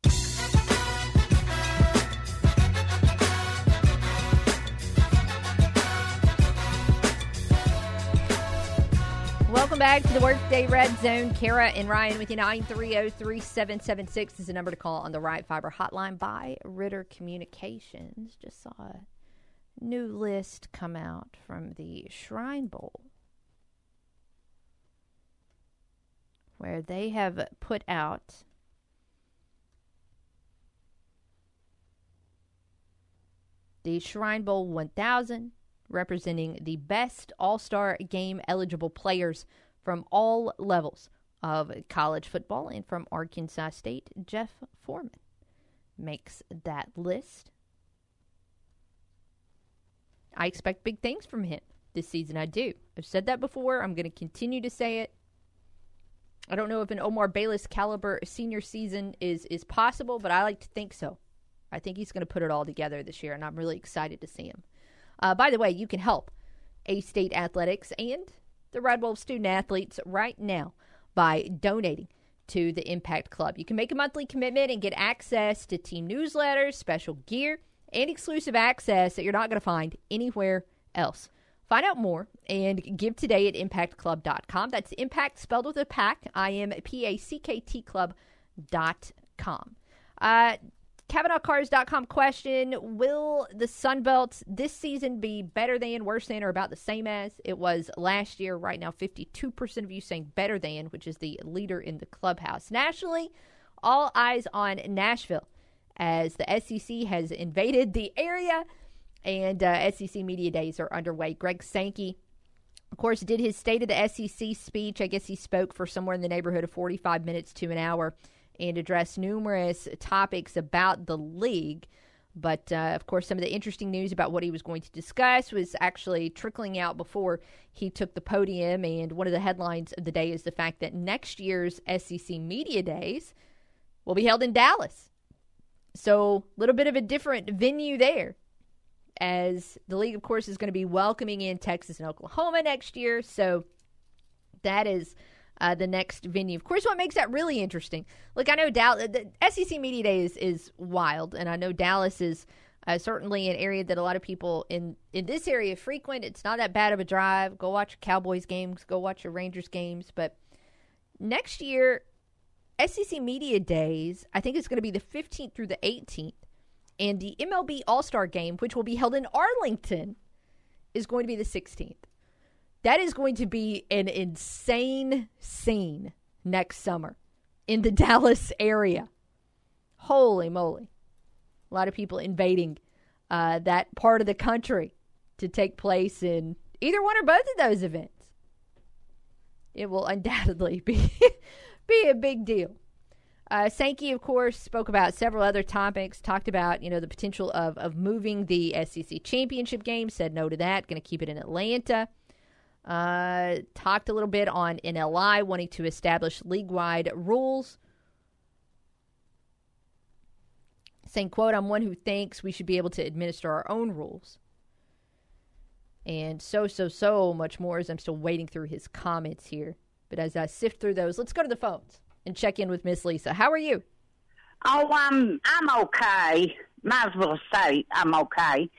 Welcome back to the Workday Red Zone. Kara and Ryan with you. nine three zero, three seven seven six is the number to call on the Wright Fiber hotline by Ritter Communications. Just saw a new list come out from the Shrine Bowl, where they have put out the Shrine Bowl one thousand, representing the best all-star game eligible players from all levels of college football. And from Arkansas State, Jeff Foreman makes that list. I expect big things from him this season. I do. I've said that before. I'm going to continue to say it. I don't know if an Omar Bayless caliber senior season is, is possible, but I like to think so. I think he's going to put it all together this year, and I'm really excited to see him. Uh, by the way, you can help A-State Athletics and the Red Wolf student athletes right now by donating to the Impact Club. You can make a monthly commitment and get access to team newsletters, special gear, and exclusive access that you're not going to find anywhere else. Find out more and give today at impact club dot com. That's impact spelled with a pack. I M P A C K T club dot com. Uh, Cavenaugh Cars dot com question. Will the Sunbelt this season be better than, worse than, or about the same as it was last year? Right now, fifty-two percent of you saying better than, which is the leader in the clubhouse. Nationally, all eyes on Nashville as the S E C has invaded the area. And uh, S E C Media Days are underway. Greg Sankey, of course, did his State of the S E C speech. I guess he spoke for somewhere in the neighborhood of forty-five minutes to an hour and addressed numerous topics about the league. But, uh, of course, some of the interesting news about what he was going to discuss was actually trickling out before he took the podium. And one of the headlines of the day is the fact that next year's S E C Media Days will be held in Dallas. So a little bit of a different venue there, as the league, of course, is going to be welcoming in Texas and Oklahoma next year. So that is uh, the next venue. Of course, what makes that really interesting, look, I know Dallas, the S E C Media Day is, is wild, and I know Dallas is uh, certainly an area that a lot of people in, in this area frequent. It's not that bad of a drive. Go watch Cowboys games. Go watch your Rangers games. But next year, S E C Media Days, I think it's going to be the fifteenth through the eighteenth. And the M L B All-Star Game, which will be held in Arlington, is going to be the sixteenth. That is going to be an insane scene next summer in the Dallas area. Holy moly. A lot of people invading uh, that part of the country to take place in either one or both of those events. It will undoubtedly be, be a big deal. Uh, Sankey, of course, spoke about several other topics, talked about, you know, the potential of, of moving the S E C championship game, said no to that, going to keep it in Atlanta. Uh, talked a little bit on N L I, wanting to establish league-wide rules. Saying, quote, "I'm one who thinks we should be able to administer our own rules." And so, so, so much more, as I'm still wading through his comments here. But as I sift through those, let's go to the phones and check in with Miss Lisa. How are you? Oh, I'm, I'm okay. Might as well say I'm okay.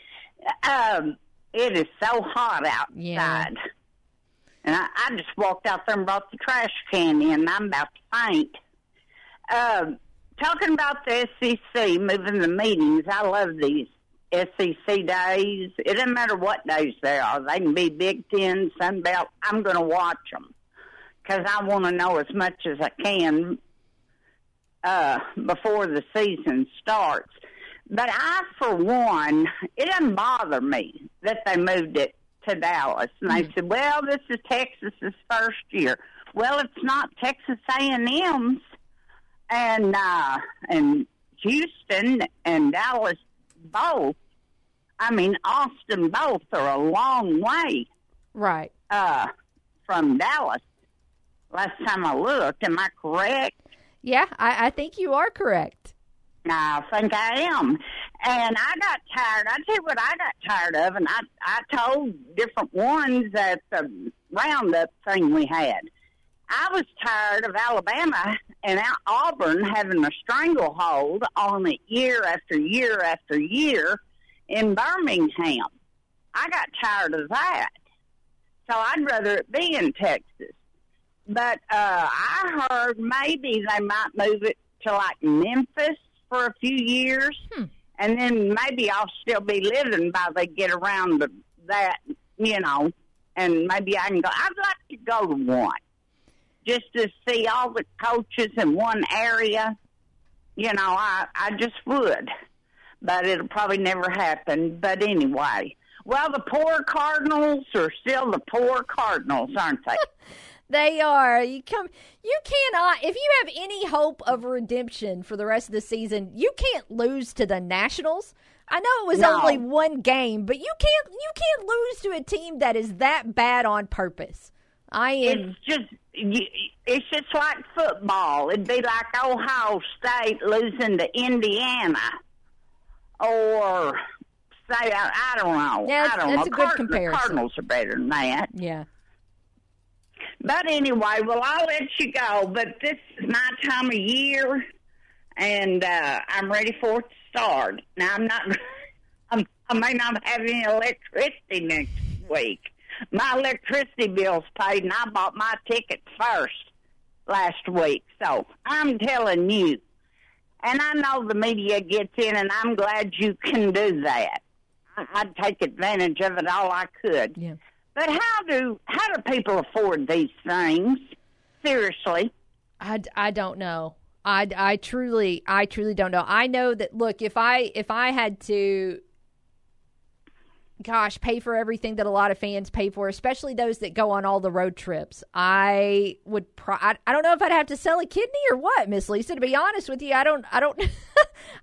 Um, it is so hot outside. Yeah. And I, I just walked out there and brought the trash can in, and I'm about to faint. Um, talking about the S E C, moving the meetings, I love these S E C days. It doesn't matter what days they are. They can be Big Ten, Sun Belt. I'm going to watch them, because I want to know as much as I can uh, before the season starts. But I, for one, it doesn't bother me that they moved it to Dallas. And they mm. said, well, this is Texas's first year. Well, it's not Texas A and M's and, uh, and Houston and Dallas both. I mean, Austin both are a long way right uh, from Dallas. Last time I looked, am I correct? Yeah, I, I think you are correct. I think I am. And I got tired. I tell you what I got tired of, and I, I told different ones at the roundup thing we had. I was tired of Alabama and Auburn having a stranglehold on it year after year after year in Birmingham. I got tired of that. So I'd rather it be in Texas. But uh, I heard maybe they might move it to, like, Memphis for a few years, hmm. and then maybe I'll still be living by they get around to that, you know, and maybe I can go. I'd like to go to one just to see all the coaches in one area. You know, I, I just would, but it'll probably never happen. But anyway, well, the poor Cardinals are still the poor Cardinals, aren't they? They are. You come. You cannot. If you have any hope of redemption for the rest of the season, you can't lose to the Nationals. I know it was no. only one game, but you can't. You can't lose to a team that is that bad on purpose. I am. It's just. It's just like football. It'd be like Ohio State losing to Indiana, or say I, I don't know. Yeah, that's, I don't that's know. a good Card- comparison. The Cardinals are better than that. Yeah. But anyway, well, I'll let you go. But this is my time of year, and uh, I'm ready for it to start. Now, I'm not. I'm, I may not have any electricity next week. My electricity bill's paid, and I bought my ticket first last week. So I'm telling you, and I know the media gets in, and I'm glad you can do that. I, I'd take advantage of it all I could. Yeah. But how do how do people afford these things? Seriously, I, I don't know. I, I truly I truly don't know. I know that look if I if I had to, gosh, pay for everything that a lot of fans pay for, especially those that go on all the road trips, I would. Pro- I, I don't know if I'd have to sell a kidney or what, Miss Lisa. To be honest with you, I don't I don't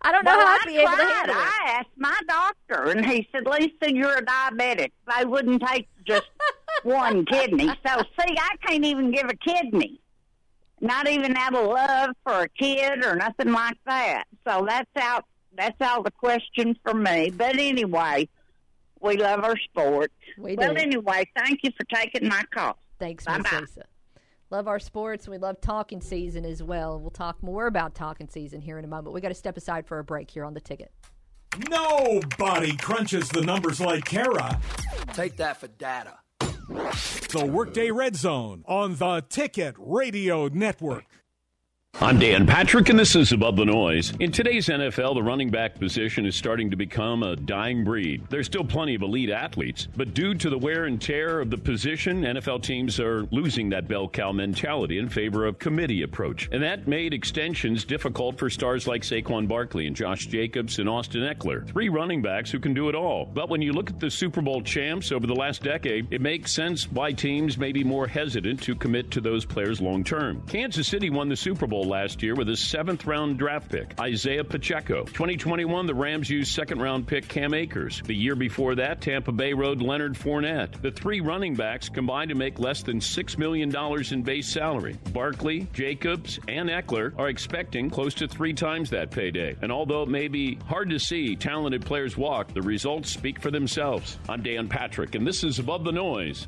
I don't know well, how I'd be able to handle it. I asked my doctor, and he said, Lisa, you're a diabetic. They wouldn't take just one kidney. So, see, I can't even give a kidney, not even out of love for a kid or nothing like that. So that's out, that's out the question for me. But anyway, we love our sport. We do. Well, anyway, thank you for taking my call. Thanks, Miss Lisa. Love our sports, and we love talking season as well. We'll talk more about talking season here in a moment. We got to step aside for a break here on The Ticket. Nobody crunches the numbers like Kara. Take that for data. The Workday Red Zone on the Ticket Radio Network. I'm Dan Patrick, and this is Above the Noise. In today's N F L, the running back position is starting to become a dying breed. There's still plenty of elite athletes, but due to the wear and tear of the position, N F L teams are losing that bell cow mentality in favor of committee approach. And that made extensions difficult for stars like Saquon Barkley and Josh Jacobs and Austin Eckler, three running backs who can do it all. But when you look at the Super Bowl champs over the last decade, it makes sense why teams may be more hesitant to commit to those players long term. Kansas City won the Super Bowl last year with a seventh round draft pick, Isaiah Pacheco. twenty twenty-one, the Rams used second round pick Cam Akers. The year before that, Tampa Bay rode Leonard Fournette. The three running backs combined to make less than six million dollars in base salary. Barkley, Jacobs, and Eckler are expecting close to three times that payday. And although it may be hard to see talented players walk, the results speak for themselves. I'm Dan Patrick, and this is Above the Noise.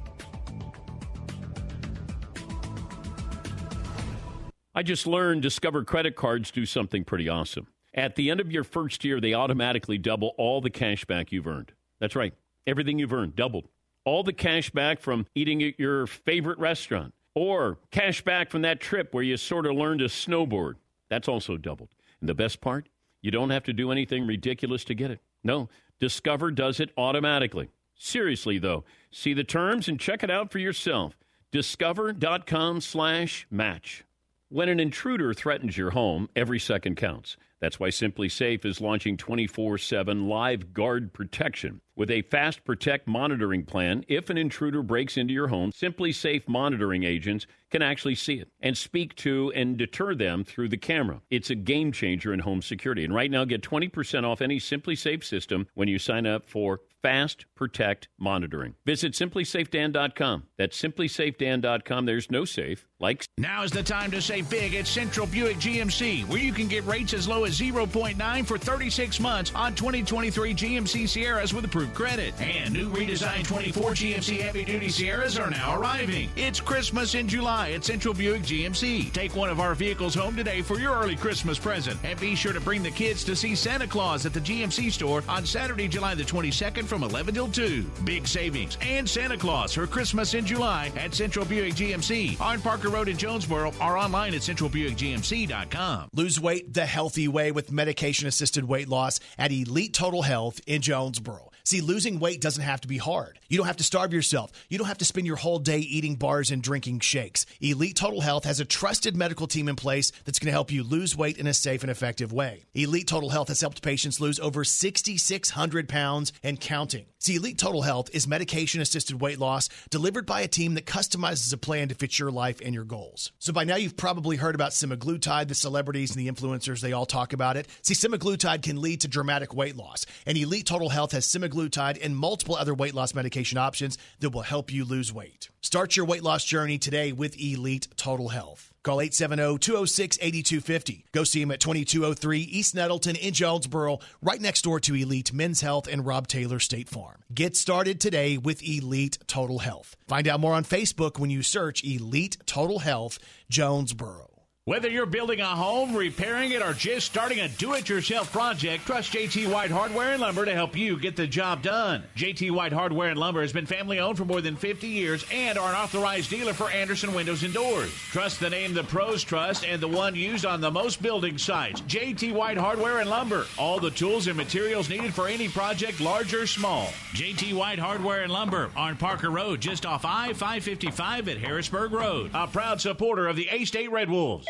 I just learned Discover credit cards do something pretty awesome. At the end of your first year, they automatically double all the cash back you've earned. That's right. Everything you've earned, doubled. All the cash back from eating at your favorite restaurant, or cash back from that trip where you sort of learned to snowboard. That's also doubled. And the best part, you don't have to do anything ridiculous to get it. No, Discover does it automatically. Seriously, though, see the terms and check it out for yourself. Discover.com slash match. When an intruder threatens your home, every second counts. That's why Simply Safe is launching twenty-four seven live guard protection. With a fast protect monitoring plan, if an intruder breaks into your home, Simply Safe monitoring agents can actually see it and speak to and deter them through the camera. It's a game changer in home security. And right now, get twenty percent off any Simply Safe system when you sign up for Fast Protect Monitoring. Visit Simply Safe Dan dot com. That's Simply Safe Dan dot com. There's no safe like. Now's the time to save big at Central Buick G M C, where you can get rates as low as zero point nine for thirty-six months on twenty twenty-three G M C Sierras with approved credit. And new redesigned twenty-four G M C heavy-duty Sierras are now arriving. It's Christmas in July at Central Buick G M C. Take one of our vehicles home today for your early Christmas present. And be sure to bring the kids to see Santa Claus at the G M C store on Saturday, July the twenty-second from eleven till two. Big savings and Santa Claus for Christmas in July at Central Buick G M C on Parker Road in Jonesboro or online at central buick g m c dot com. Lose weight the healthy way with medication-assisted weight loss at Elite Total Health in Jonesboro. See, losing weight doesn't have to be hard. You don't have to starve yourself. You don't have to spend your whole day eating bars and drinking shakes. Elite Total Health has a trusted medical team in place that's going to help you lose weight in a safe and effective way. Elite Total Health has helped patients lose over six thousand six hundred pounds and counting. See, Elite Total Health is medication-assisted weight loss delivered by a team that customizes a plan to fit your life and your goals. So by now you've probably heard about semaglutide, the celebrities and the influencers, they all talk about it. See, semaglutide can lead to dramatic weight loss, and Elite Total Health has semaglutide Glutide and multiple other weight loss medication options that will help you lose weight. Start your weight loss journey today with Elite Total Health. Call eight seven zero, two zero six, eight two five zero. Go see him at twenty-two oh three East Nettleton in Jonesboro, right next door to Elite Men's Health and Rob Taylor State Farm. Get started today with Elite Total Health. Find out more on Facebook when you search Elite Total Health Jonesboro. Whether you're building a home, repairing it, or just starting a do-it-yourself project, trust J T White Hardware and Lumber to help you get the job done. J T White Hardware and Lumber has been family-owned for more than fifty years and are an authorized dealer for Anderson Windows and Doors. Trust the name the pros trust and the one used on the most building sites. J T White Hardware and Lumber. All the tools and materials needed for any project, large or small. J T White Hardware and Lumber on Parker Road, just off I five fifty-five at Harrisburg Road. A proud supporter of the A-State Red Wolves.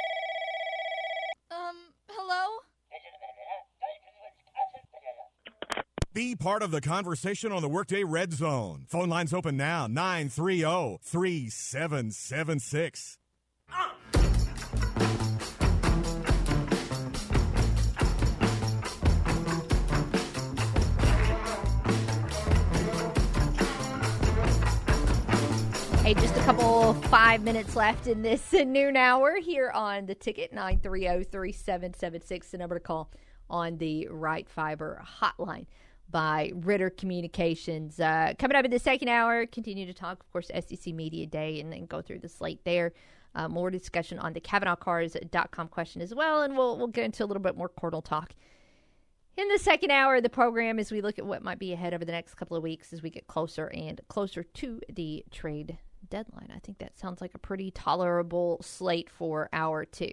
Hello? Be part of the conversation on the Workday Red Zone. Phone lines open now, nine three zero, three seven seven six. Uh. Hey, just a couple five minutes left in this noon hour here on The Ticket. Nine three zero, three seven seven six, the number to call on the Wright Fiber hotline by Ritter Communications. Uh, coming up in the second hour, continue to talk, of course, S E C Media Day, and then go through the slate there. Uh, more discussion on the Cavenaugh Cars dot com question as well, and we'll we'll get into a little bit more Cardinal talk in the second hour of the program as we look at what might be ahead over the next couple of weeks as we get closer and closer to the trade deadline. I think that sounds like a pretty tolerable slate for hour two.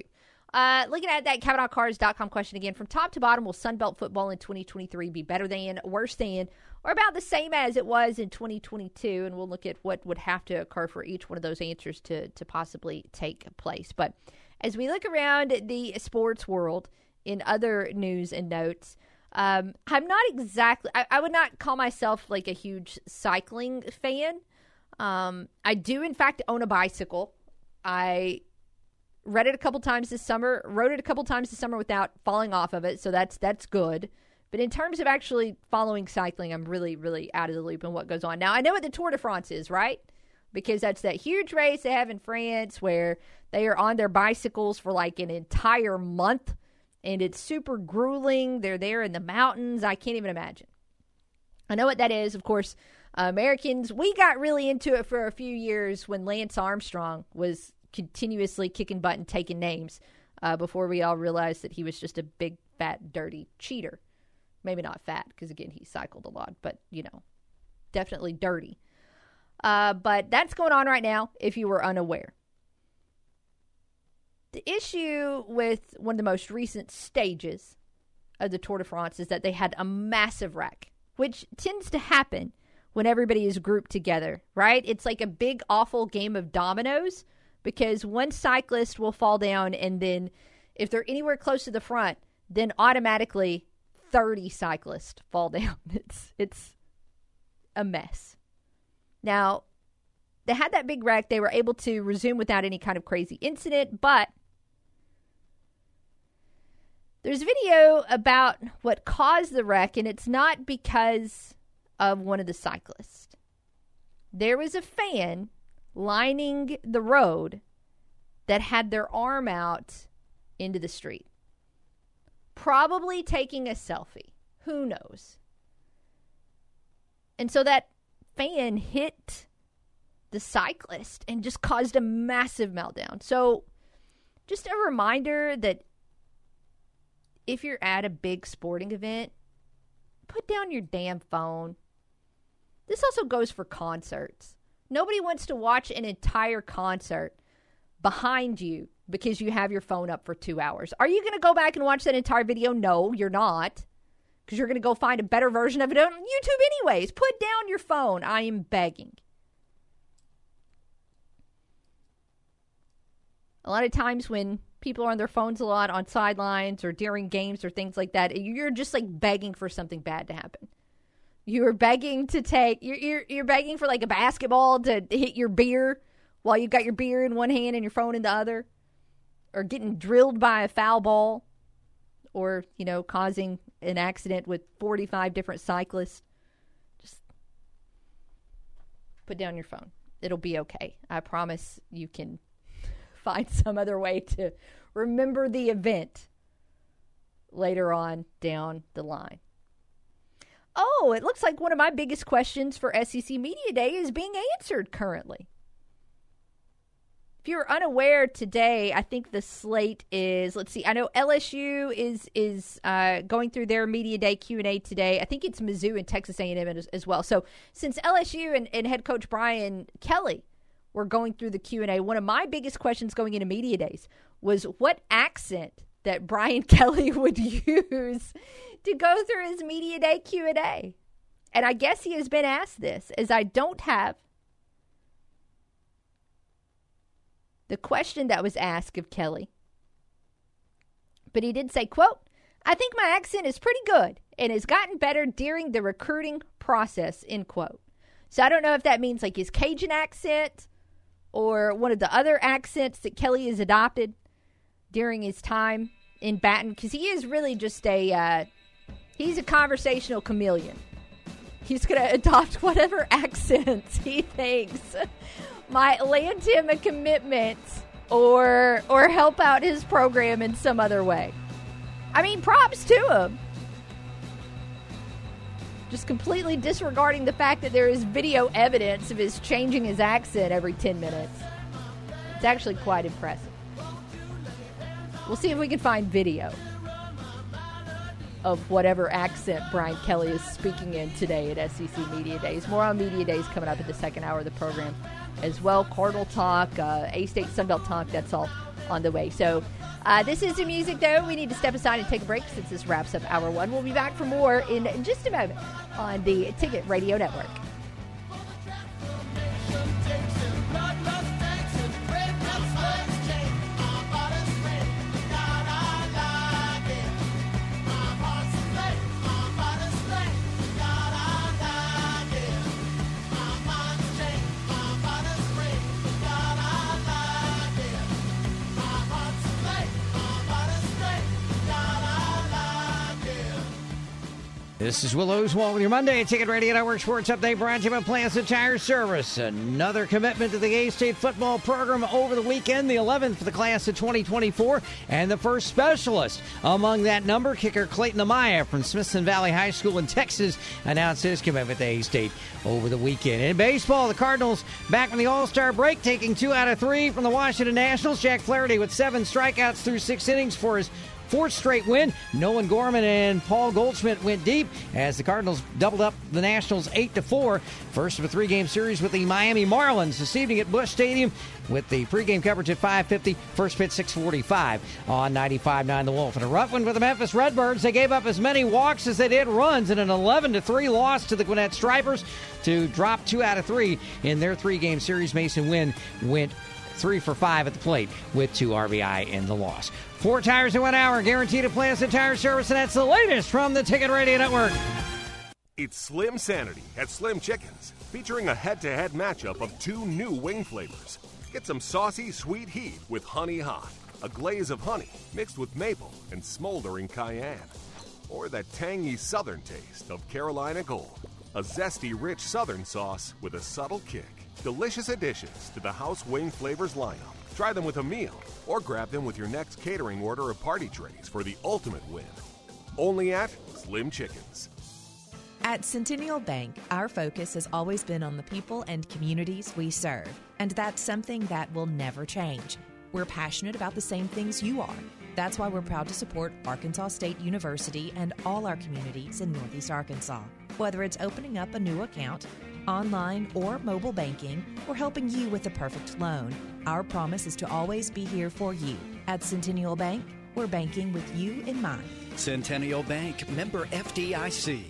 Uh, looking at that Cavenaugh Cars dot com question again, from top to bottom, will Sunbelt football in twenty twenty-three be better than, worse than, or about the same as it was in twenty twenty-two? And we'll look at what would have to occur for each one of those answers to, to possibly take place. But as we look around the sports world, in other news and notes, Um, I'm not exactly, I, I would not call myself like a huge cycling fan. Um, I do, in fact, own a bicycle. I read it a couple times this summer, rode it a couple times this summer without falling off of it. So that's, that's good. But in terms of actually following cycling, I'm really, really out of the loop in what goes on. Now, I know what the Tour de France is, right? Because that's that huge race they have in France where they are on their bicycles for like an entire month. And it's super grueling. They're there in the mountains. I can't even imagine. I know what that is. Of course, uh, Americans, we got really into it for a few years when Lance Armstrong was continuously kicking butt and taking names uh, before we all realized that he was just a big, fat, dirty cheater. Maybe not fat because, again, he cycled a lot, but, you know, definitely dirty. Uh, but that's going on right now if you were unaware. The issue with one of the most recent stages of the Tour de France is that they had a massive wreck, which tends to happen when everybody is grouped together, right? It's like a big, awful game of dominoes because one cyclist will fall down, and then if they're anywhere close to the front, then automatically thirty cyclists fall down. It's, it's a mess. Now, they had that big wreck. They were able to resume without any kind of crazy incident, but there's a video about what caused the wreck, and it's not because of one of the cyclists. There was a fan lining the road that had their arm out into the street, probably taking a selfie. Who knows? And so that fan hit the cyclist and just caused a massive meltdown. So just a reminder that if you're at a big sporting event, put down your damn phone. This also goes for concerts. Nobody wants to watch an entire concert behind you because you have your phone up for two hours. Are you going to go back and watch that entire video? No, you're not, because you're going to go find a better version of it on YouTube anyways. Put down your phone. I am begging. A lot of times when people are on their phones a lot on sidelines or during games or things like that, you're just like begging for something bad to happen. You're begging to take, you're, you're, you're begging for like a basketball to hit your beer while you've got your beer in one hand and your phone in the other, or getting drilled by a foul ball, or, you know, causing an accident with forty-five different cyclists. Just put down your phone. It'll be okay. I promise you can find some other way to remember the event later on down the line. Oh, it looks like one of my biggest questions for S E C Media Day is being answered currently. If you're unaware today, I think the slate is, let's see, I know L S U is is uh, going through their Media Day Q and A today. I think it's Mizzou and Texas A and M as, as well. So since L S U and, and head coach Brian Kelly we're going through the Q and A. One of my biggest questions going into Media Days was what accent that Brian Kelly would use to go through his Media Day Q and A. And I guess he has been asked this, as I don't have the question that was asked of Kelly. But he did say, quote, "I think my accent is pretty good and has gotten better during the recruiting process," end quote. So I don't know if that means like his Cajun accent or one of the other accents that Kelly has adopted during his time in Baton, because he is really just a, uh, he's a conversational chameleon. He's going to adopt whatever accents he thinks might land him a commitment or or help out his program in some other way. I mean, props to him. Just completely disregarding the fact that there is video evidence of his changing his accent every ten minutes. It's actually quite impressive. We'll see if we can find video of whatever accent Brian Kelly is speaking in today at S E C Media Days. More on Media Days coming up in the second hour of the program as well. Cardinal talk, uh, A-State Sunbelt talk, that's all on the way. So Uh, this is the music, though. We need to step aside and take a break since this wraps up hour one. We'll be back for more in just a moment on the Ticket Radio Network. This is Will Oswald with your Monday Ticket Radio Network Sports Update brought to you by Plants and Tire Service. Another commitment to the A-State football program over the weekend, the eleventh for the class of twenty twenty-four, and the first specialist among that number, kicker Clayton Amaya from Smithson Valley High School in Texas, announced his commitment to A-State over the weekend. In baseball, the Cardinals back from the All-Star break, taking two out of three from the Washington Nationals. Jack Flaherty with seven strikeouts through six innings for his fourth straight win. Nolan Gorman and Paul Goldschmidt went deep as the Cardinals doubled up the Nationals eight to four. First of a three-game series with the Miami Marlins this evening at Busch Stadium with the pregame coverage at five fifty, first pitch six forty-five on ninety-five point nine The Wolf. And a rough one for the Memphis Redbirds. They gave up as many walks as they did runs in an eleven to three loss to the Gwinnett Stripers to drop two out of three in their three-game series. Mason Wynn went three for five at the plate with two R B I in the loss. Four tires in one hour, guaranteed at Plants and Tire Service, and that's the latest from the Ticket Radio Network. It's Slim Sanity at Slim Chickens, featuring a head-to-head matchup of two new wing flavors. Get some saucy sweet heat with honey hot, a glaze of honey mixed with maple and smoldering cayenne, or that tangy southern taste of Carolina Gold, a zesty rich southern sauce with a subtle kick. Delicious additions to the house wing flavors lineup. Try them with a meal or grab them with your next catering order of party trays for the ultimate win. Only at Slim Chickens. At Centennial Bank, our focus has always been on the people and communities we serve, and that's something that will never change. We're passionate about the same things you are. That's why we're proud to support Arkansas State University and all our communities in Northeast Arkansas. Whether it's opening up a new account, online or mobile banking, or helping you with the perfect loan, our promise is to always be here for you. At Centennial Bank, we're banking with you in mind. Centennial Bank, member F D I C.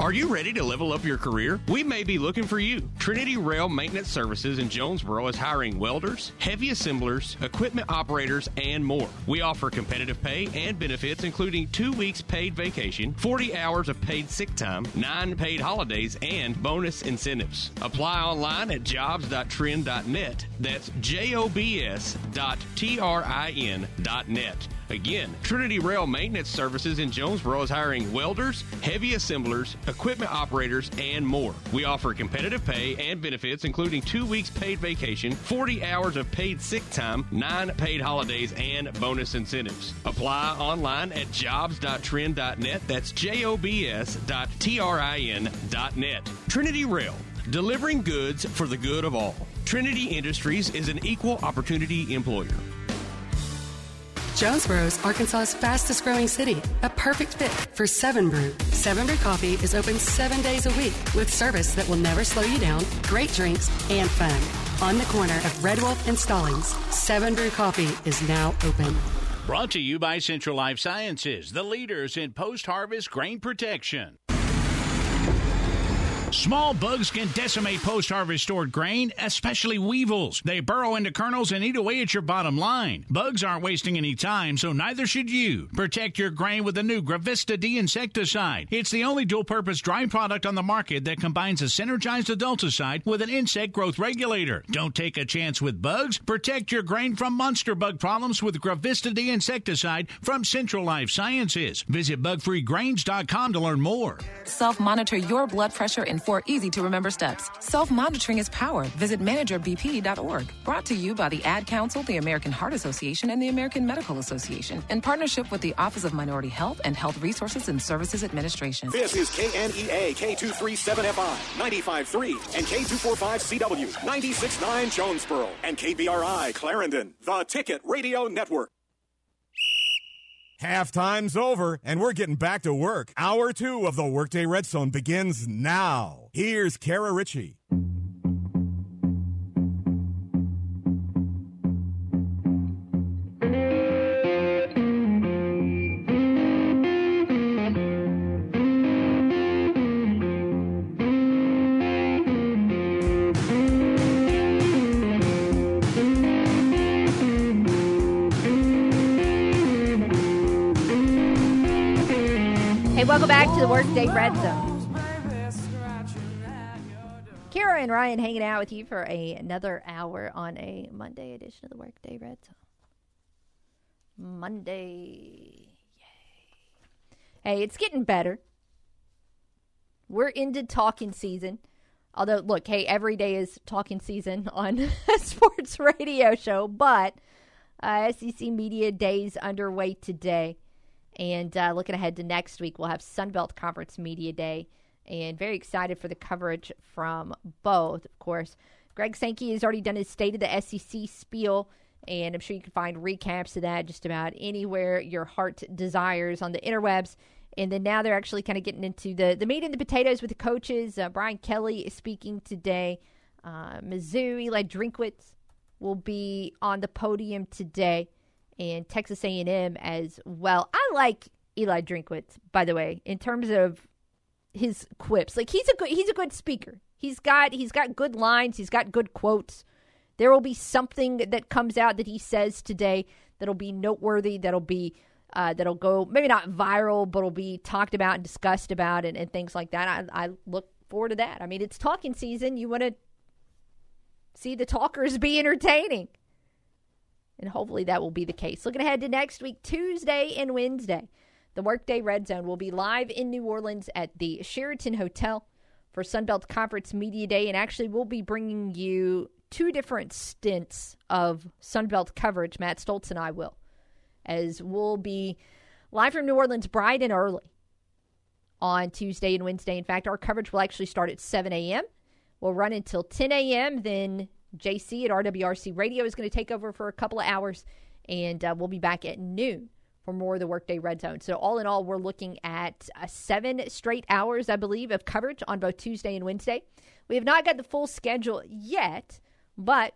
Are you ready to level up your career? We may be looking for you. Trinity Rail Maintenance Services in Jonesboro is hiring welders, heavy assemblers, equipment operators, and more. We offer competitive pay and benefits, including two weeks paid vacation, forty hours of paid sick time, nine paid holidays, and bonus incentives. Apply online at jobs dot trin dot net. That's J-O-B-S dot T-R-I-N dot net. Again, Trinity Rail Maintenance Services in Jonesboro is hiring welders, heavy assemblers, equipment operators, and more. We offer competitive pay and benefits, including two weeks paid vacation, forty hours of paid sick time, nine paid holidays, and bonus incentives. Apply online at jobs dot trin dot net. That's J-O-B-S dot T-R-I-N dot net. Trinity Rail, delivering goods for the good of all. Trinity Industries is an equal opportunity employer. Jonesboro's Arkansas's fastest-growing city, a perfect fit for Seven Brew. Seven Brew Coffee is open seven days a week with service that will never slow you down, great drinks, and fun. On the corner of Red Wolf and Stallings, Seven Brew Coffee is now open. Brought to you by Central Life Sciences, the leaders in post-harvest grain protection. Small bugs can decimate post-harvest stored grain, especially weevils. They burrow into kernels and eat away at your bottom line. Bugs aren't wasting any time, so neither should you. Protect your grain with the new Gravista D insecticide. It's the only dual-purpose dry product on the market that combines a synergized adulticide with an insect growth regulator. Don't take a chance with bugs. Protect your grain from monster bug problems with Gravista D insecticide from Central Life Sciences. Visit bug free grains dot com to learn more. Self-monitor your blood pressure and four easy-to-remember steps. Self-monitoring is power. Visit manager b p dot org. Brought to you by the Ad Council, the American Heart Association, and the American Medical Association, in partnership with the Office of Minority Health and Health Resources and Services Administration. This is K N E A K two three seven F I, ninety-five point three, and K two four five C W, ninety-six point nine Jonesboro, and K B R I Clarendon, the Ticket Radio Network. Halftime's over, and we're getting back to work. Hour two of the Workday Red Zone begins now. Here's Kara Ritchie. Welcome back to the Workday Red Zone. Kara and Ryan hanging out with you for a, another hour on a Monday edition of the Workday Red Zone. Monday. Yay. Hey, it's getting better. We're into talking season. Although, look, hey, every day is talking season on a sports radio show. But uh, S E C Media Days underway today. And uh, looking ahead to next week, we'll have Sunbelt Conference Media Day. And very excited for the coverage from both, of course. Greg Sankey has already done his State of the S E C spiel. And I'm sure you can find recaps of that just about anywhere your heart desires on the interwebs. And then now they're actually kind of getting into the, the meat and the potatoes with the coaches. Uh, Brian Kelly is speaking today. Uh, Mizzou, Eli Drinkwitz will be on the podium today. And Texas A and M as well. I like Eli Drinkwitz, by the way, in terms of his quips. Like he's a good, he's a good speaker. He's got he's got good lines. He's got good quotes. There will be something that comes out that he says today that'll be noteworthy. That'll be uh, that'll go maybe not viral, but will be talked about and discussed about and, and things like that. I, I look forward to that. I mean, it's talking season. You want to see the talkers be entertaining. And hopefully that will be the case. Looking ahead to next week, Tuesday and Wednesday, the Workday Red Zone will be live in New Orleans at the Sheraton Hotel for Sunbelt Conference Media Day. And actually, we'll be bringing you two different stints of Sunbelt coverage. Matt Stoltz and I will, as we'll be live from New Orleans bright and early on Tuesday and Wednesday. In fact, our coverage will actually start at seven a.m. We'll run until ten a.m. Then J C at R W R C Radio is going to take over for a couple of hours, and uh, we'll be back at noon for more of the Workday Red Zone. So all in all, we're looking at uh, seven straight hours, I believe, of coverage on both Tuesday and Wednesday. We have not got the full schedule yet, but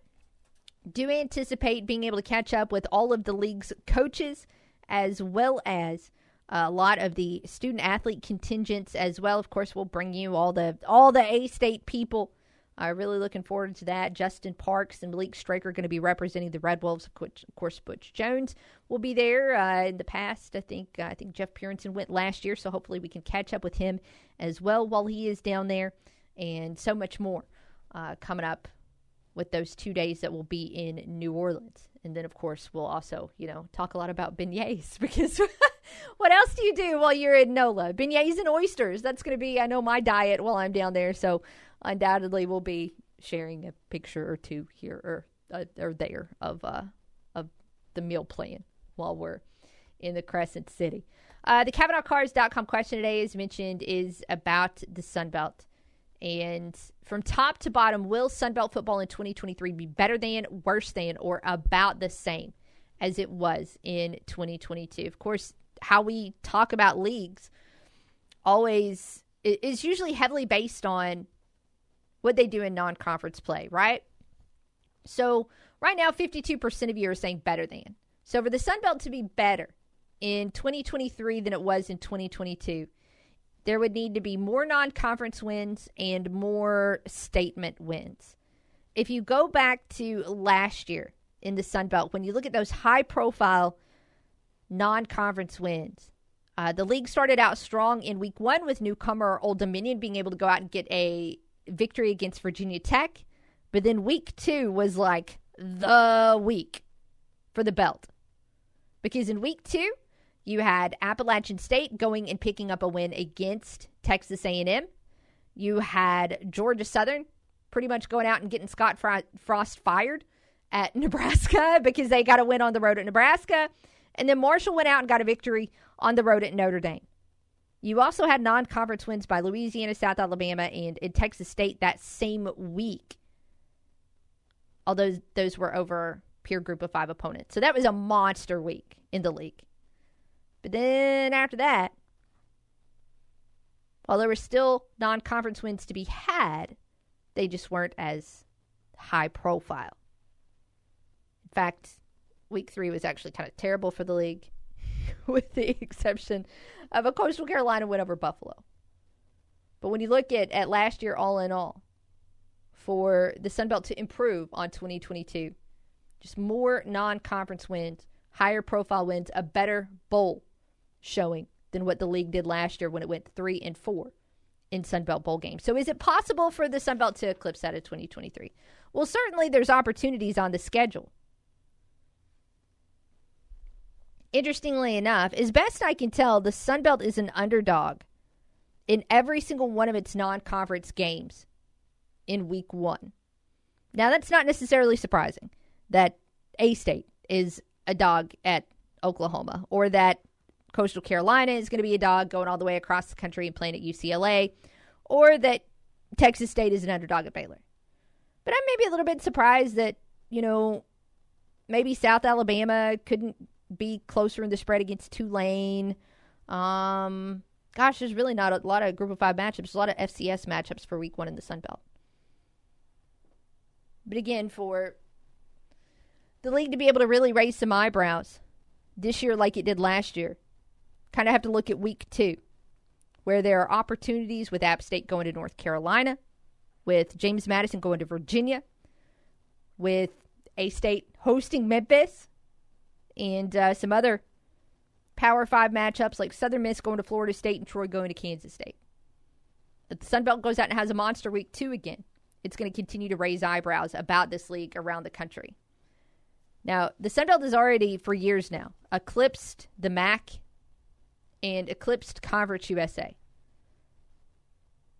do anticipate being able to catch up with all of the league's coaches as well as a lot of the student-athlete contingents as well. Of course, we'll bring you all the all the A-State people. Uh, really looking forward to that. Justin Parks and Malik Straker are going to be representing the Red Wolves. Of course, Butch Jones will be there. Uh, in the past, I think uh, I think Jeff Purinton went last year, so hopefully we can catch up with him as well while he is down there. And so much more uh, coming up with those two days that will be in New Orleans. And then, of course, we'll also, you know, talk a lot about beignets because what else do you do while you're in NOLA? Beignets and oysters. That's going to be, I know, my diet while I'm down there, so undoubtedly, we'll be sharing a picture or two here or uh, or there of uh, of the meal plan while we're in the Crescent City. Uh, the Cavenaugh Cars dot com question today, as mentioned, is about the Sunbelt. And from top to bottom, will Sunbelt football in twenty twenty-three be better than, worse than, or about the same as it was in twenty twenty-two? Of course, how we talk about leagues always is usually heavily based on what they do in non-conference play, right? So right now, fifty-two percent of you are saying better than. So for the Sunbelt to be better in twenty twenty-three than it was in twenty twenty-two, there would need to be more non-conference wins and more statement wins. If you go back to last year in the Sunbelt, when you look at those high-profile non-conference wins, uh, the league started out strong in week one with newcomer Old Dominion being able to go out and get a victory against Virginia Tech, but then week two was like the week for the belt, because in week two you had Appalachian State going and picking up a win against Texas A and M. You had Georgia Southern pretty much going out and getting Scott Frost fired at Nebraska because they got a win on the road at Nebraska. And then Marshall went out and got a victory on the road at Notre Dame. You also had non-conference wins by Louisiana, South Alabama, and, and Texas State that same week. Although those were over peer group of five opponents. So that was a monster week in the league. But then after that, while there were still non-conference wins to be had, they just weren't as high profile. In fact, week three was actually kind of terrible for the league, with the exception of a Coastal Carolina win over Buffalo. But when you look at, at last year all in all, for the Sun Belt to improve on twenty twenty-two, just more non-conference wins, higher profile wins, a better bowl showing than what the league did last year when it went three and four in Sun Belt bowl games. So is it possible for the Sun Belt to eclipse that of twenty twenty-three? Well, certainly there's opportunities on the schedule. Interestingly enough, as best I can tell, the Sun Belt is an underdog in every single one of its non-conference games in week one. Now, that's not necessarily surprising that A-State is a dog at Oklahoma, or that Coastal Carolina is going to be a dog going all the way across the country and playing at U C L A, or that Texas State is an underdog at Baylor. But I'm maybe a little bit surprised that, you know, maybe South Alabama couldn't be closer in the spread against Tulane. Um, gosh, there's really not a lot of group of five matchups, a lot of F C S matchups for week one in the Sun Belt. But again, for the league to be able to really raise some eyebrows this year like it did last year, kind of have to look at week two, where there are opportunities with App State going to North Carolina, with James Madison going to Virginia, with A-State hosting Memphis, and uh, some other Power five matchups like Southern Miss going to Florida State and Troy going to Kansas State. If the Sun Belt goes out and has a monster week two again, it's going to continue to raise eyebrows about this league around the country. Now, the Sun Belt has already, for years now, eclipsed the M A C and eclipsed Conference U S A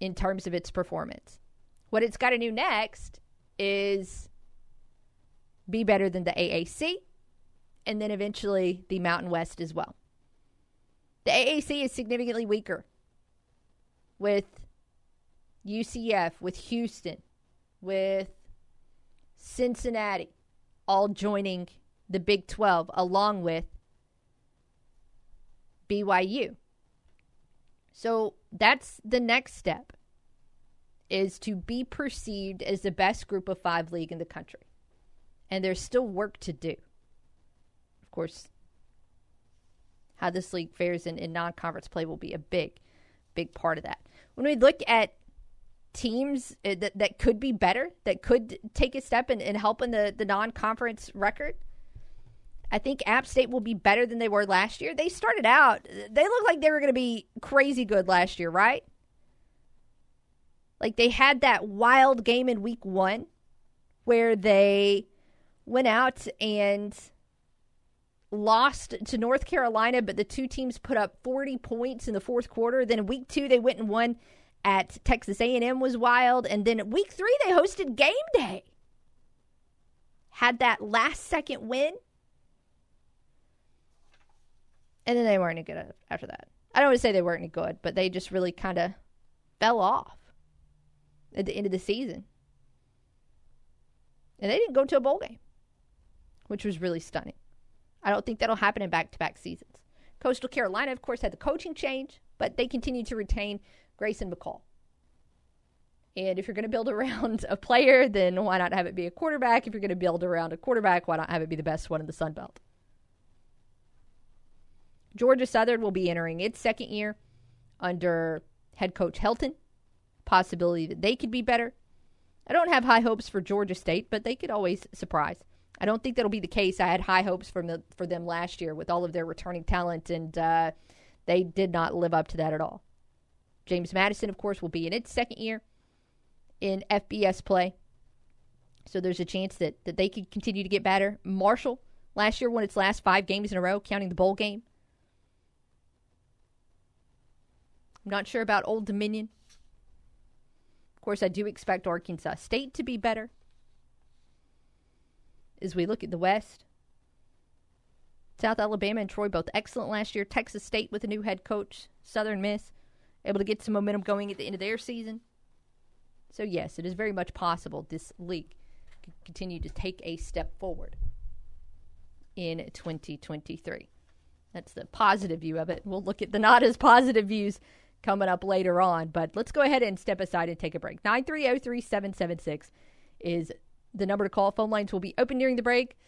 in terms of its performance. What it's got to do next is be better than the A A C, and then eventually the Mountain West as well. The A A C is significantly weaker with U C F, with Houston, with Cincinnati, all joining the Big twelve along with B Y U. So that's the next step, is to be perceived as the best group of five league in the country. And there's still work to do. Of course, how this league fares in, in non-conference play will be a big, big part of that. When we look at teams that, that could be better, that could take a step in, in helping the, the non-conference record, I think App State will be better than they were last year. They started out, they looked like they were going to be crazy good last year, right? Like they had that wild game in week one where they went out and lost to North Carolina, but the two teams put up forty points in the fourth quarter. Then in week two, they went and won at Texas A and M, was wild. And then week three, they hosted game day. Had that last second win. And then they weren't any good after that. I don't want to say they weren't any good, but they just really kind of fell off at the end of the season. And they didn't go to a bowl game, which was really stunning. I don't think that'll happen in back-to-back seasons. Coastal Carolina, of course, had the coaching change, but they continue to retain Grayson McCall. And if you're going to build around a player, then why not have it be a quarterback? If you're going to build around a quarterback, why not have it be the best one in the Sun Belt? Georgia Southern will be entering its second year under head coach Helton. Possibility that they could be better. I don't have high hopes for Georgia State, but they could always surprise. I don't think that'll be the case. I had high hopes from the, for them last year with all of their returning talent, and uh, they did not live up to that at all. James Madison, of course, will be in its second year in F B S play. So there's a chance that, that they could continue to get better. Marshall, last year won its last five games in a row, counting the bowl game. I'm not sure about Old Dominion. course, I do expect Arkansas State to be better. As we look at the West, South Alabama and Troy both excellent last year. Texas State with a new head coach. Southern Miss able to get some momentum going at the end of their season. So, yes, it is very much possible this league could continue to take a step forward in twenty twenty-three. That's the positive view of it. We'll look at the not as positive views coming up later on. But let's go ahead and step aside and take a break. nine three oh three seven seven six is the number to call. Phone lines will be open during the break.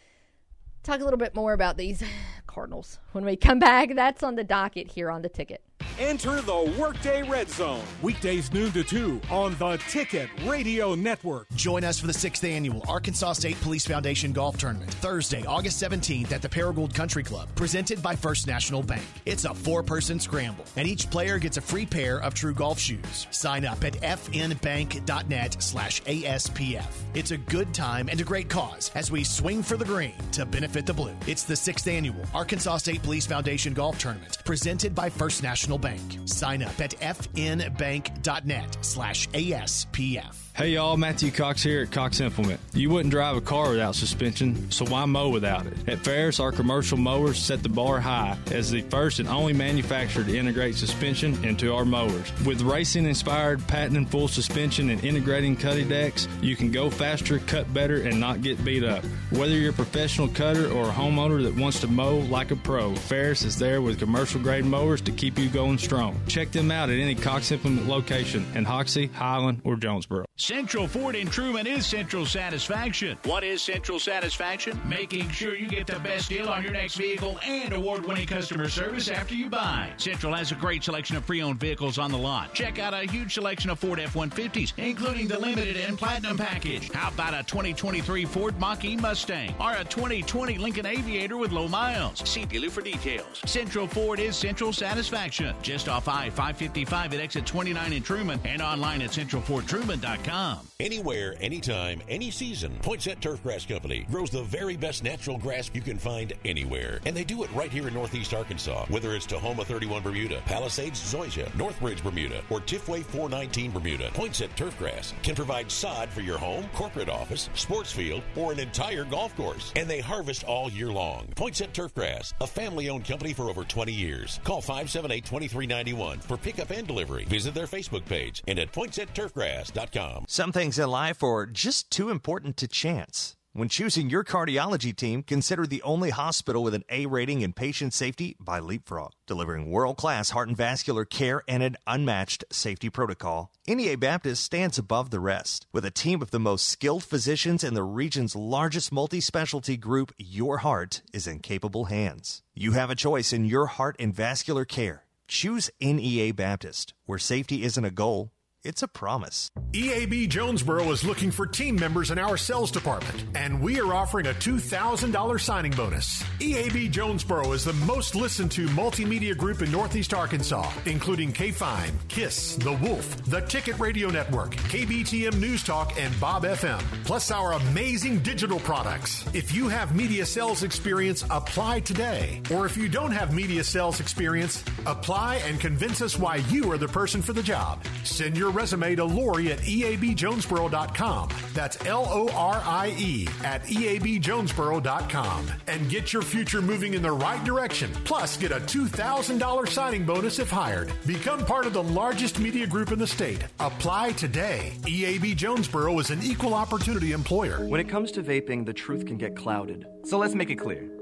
Talk a little bit more about these Cardinals when we come back. That's on the docket here on The Ticket. Enter the Workday Red Zone. Weekdays noon to two on the Ticket Radio Network. Join us for the sixth annual Arkansas State Police Foundation Golf Tournament, Thursday, August seventeenth at the Paragould Country Club, presented by First National Bank. It's a four-person scramble, and each player gets a free pair of true golf shoes. Sign up at f n bank dot net slash A S P F. It's a good time and a great cause as we swing for the green to benefit the blue. It's the sixth annual Arkansas State Police Foundation Golf Tournament, presented by First National Bank. Sign up at f n bank dot net slash A S P F. Hey y'all, Matthew Cox here at Cox Implement. You wouldn't drive a car without suspension, so why mow without it? At Ferris, our commercial mowers set the bar high as the first and only manufacturer to integrate suspension into our mowers. With racing-inspired patented full suspension and integrating cutty decks, you can go faster, cut better, and not get beat up. Whether you're a professional cutter or a homeowner that wants to mow like a pro, Ferris is there with commercial-grade mowers to keep you going strong. Check them out at any Cox Implement location in Hoxie, Highland, or Jonesboro. Central Ford in Truman is Central Satisfaction. What is Central Satisfaction? Making sure you get the best deal on your next vehicle and award-winning customer service after you buy. Central has a great selection of pre-owned vehicles on the lot. Check out a huge selection of Ford F one fifties, including the Limited and Platinum package. How about a twenty twenty-three Ford Mach-E Mustang or a twenty twenty Lincoln Aviator with low miles? See dealer for details. Central Ford is Central Satisfaction. Just off I five fifty-five at exit twenty-nine in Truman and online at central ford truman dot com. Anywhere, anytime, any season, Poinsett Turfgrass Company grows the very best natural grass you can find anywhere. And they do it right here in Northeast Arkansas, whether it's Tahoma thirty-one Bermuda, Palisades Zoysia, Northbridge Bermuda, or Tiffway four nineteen Bermuda. Poinsett Turfgrass can provide sod for your home, corporate office, sports field, or an entire golf course. And they harvest all year long. Poinsett Turfgrass, a family-owned company for over twenty years. Call five seven eight, two three nine one for pickup and delivery. Visit their Facebook page and at poinsett turfgrass dot com. Some things in life are just too important to chance. When choosing your cardiology team, consider the only hospital with an A rating in patient safety by Leapfrog, delivering world-class heart and vascular care and an unmatched safety protocol. N E A Baptist stands above the rest. With a team of the most skilled physicians and the region's largest multi-specialty group, your heart is in capable hands. You have a choice in your heart and vascular care. Choose N E A Baptist, where safety isn't a goal. It's a promise. E A B Jonesboro is looking for team members in our sales department, and we are offering a two thousand dollars signing bonus. E A B Jonesboro is the most listened to multimedia group in Northeast Arkansas, including K F I M E, KISS, The Wolf, The Ticket Radio Network, K B T M News Talk, and Bob F M, plus our amazing digital products. If you have media sales experience, apply today. Or if you don't have media sales experience, apply and convince us why you are the person for the job. Send your resume to Lori at E A B Jonesboro dot com. That's L O R I E at E A B Jonesboro dot com. And get your future moving in the right direction. Plus, get a two thousand dollars signing bonus if hired. Become part of the largest media group in the state. Apply today. E A B Jonesboro is an equal opportunity employer. When it comes to vaping, the truth can get clouded. So let's make it clear.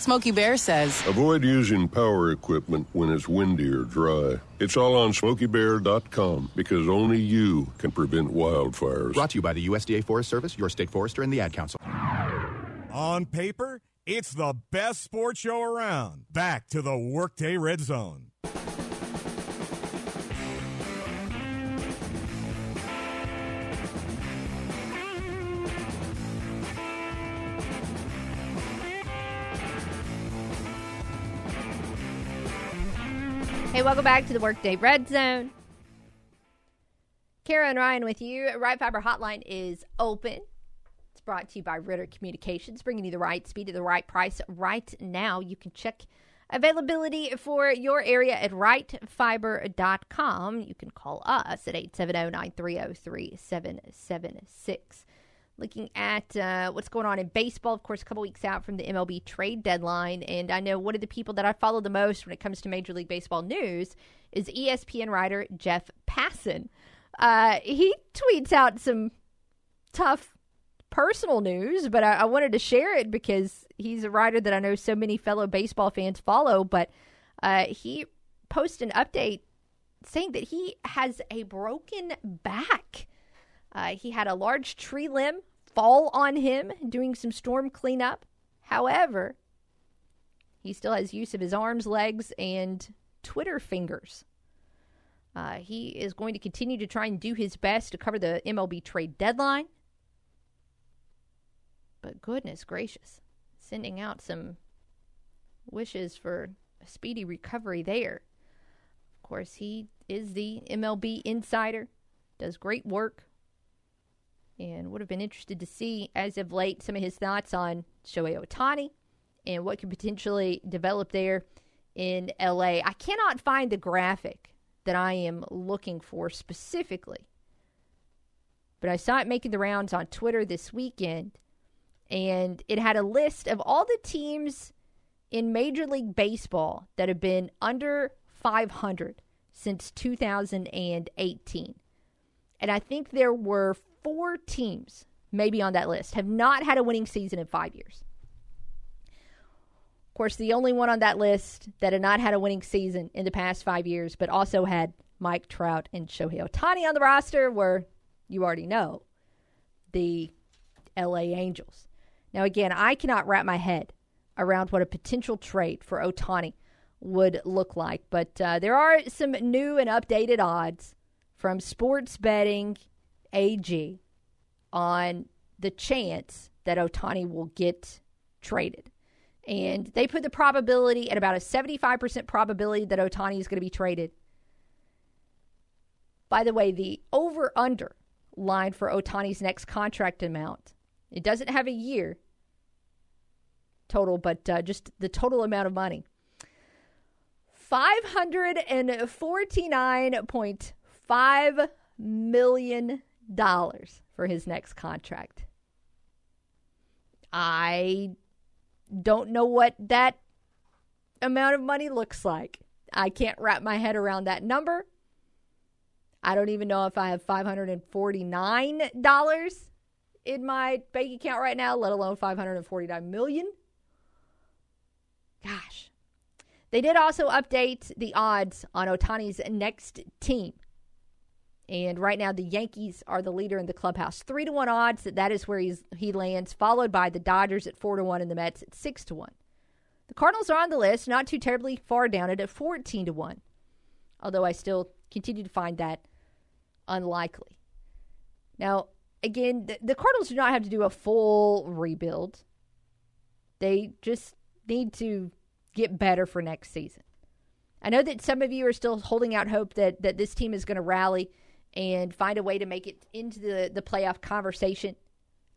Smokey Bear says, avoid using power equipment when it's windy or dry. It's all on smokey bear dot com because only you can prevent wildfires. Brought to you by the U S D A Forest Service, your state forester, and the Ad Council. On paper, it's the best sports show around. Back to the Workday Red Zone. Hey, welcome back to the Workday Red Zone. Kara and Ryan with you. Wright Fiber Hotline is open. It's brought to you by Ritter Communications, bringing you the right speed at the right price right now. You can check availability for your area at Wright Fiber dot com. You can call us at eight seven zero, nine three zero, three seven seven six. Looking at uh, what's going on in baseball, of course, a couple weeks out from the M L B trade deadline. And I know one of the people that I follow the most when it comes to Major League Baseball news is E S P N writer Jeff Passan. Uh, he tweets out some tough personal news, but I, I wanted to share it because he's a writer that I know so many fellow baseball fans follow. But uh, he posted an update saying that he has a broken back. Uh, he had a large tree limb fall on him doing some storm cleanup. However, he still has use of his arms, legs, and Twitter fingers. Uh, he is going to continue to try and do his best to cover the M L B trade deadline. But goodness gracious, sending out some wishes for a speedy recovery there. Of course, he is the M L B insider, does great work. And would have been interested to see, as of late, some of his thoughts on Shohei Ohtani and what could potentially develop there in L A. I cannot find the graphic that I am looking for specifically, but I saw it making the rounds on Twitter this weekend, and it had a list of all the teams in Major League Baseball that have been under five hundred since two thousand eighteen. And I think there were four teams, maybe on that list, have not had a winning season in five years. Of course, the only one on that list that had not had a winning season in the past five years, but also had Mike Trout and Shohei Ohtani on the roster were, you already know, the L A Angels. Now, again, I cannot wrap my head around what a potential trade for Ohtani would look like, but uh, there are some new and updated odds from Sports Betting A G on the chance that Ohtani will get traded. And they put the probability at about a seventy-five percent probability that Ohtani is going to be traded. By the way, the over-under line for Ohtani's next contract amount, it doesn't have a year total, but uh, just the total amount of money, five hundred forty-nine point five million dollars for his next contract. I don't know what that amount of money looks like. I can't wrap my head around that number. I don't even know if I have five hundred forty-nine dollars in my bank account right now, let alone five hundred forty-nine million dollars. Gosh. They did also update the odds on Ohtani's next team. And right now, the Yankees are the leader in the clubhouse. Three to one odds that that is where he's, he lands, followed by the Dodgers at four to one and the Mets at six to one. The Cardinals are on the list, not too terribly far down it at fourteen to one. Although I still continue to find that unlikely. Now, again, the, the Cardinals do not have to do a full rebuild. They just need to get better for next season. I know that some of you are still holding out hope that that this team is going to rally and find a way to make it into the, the playoff conversation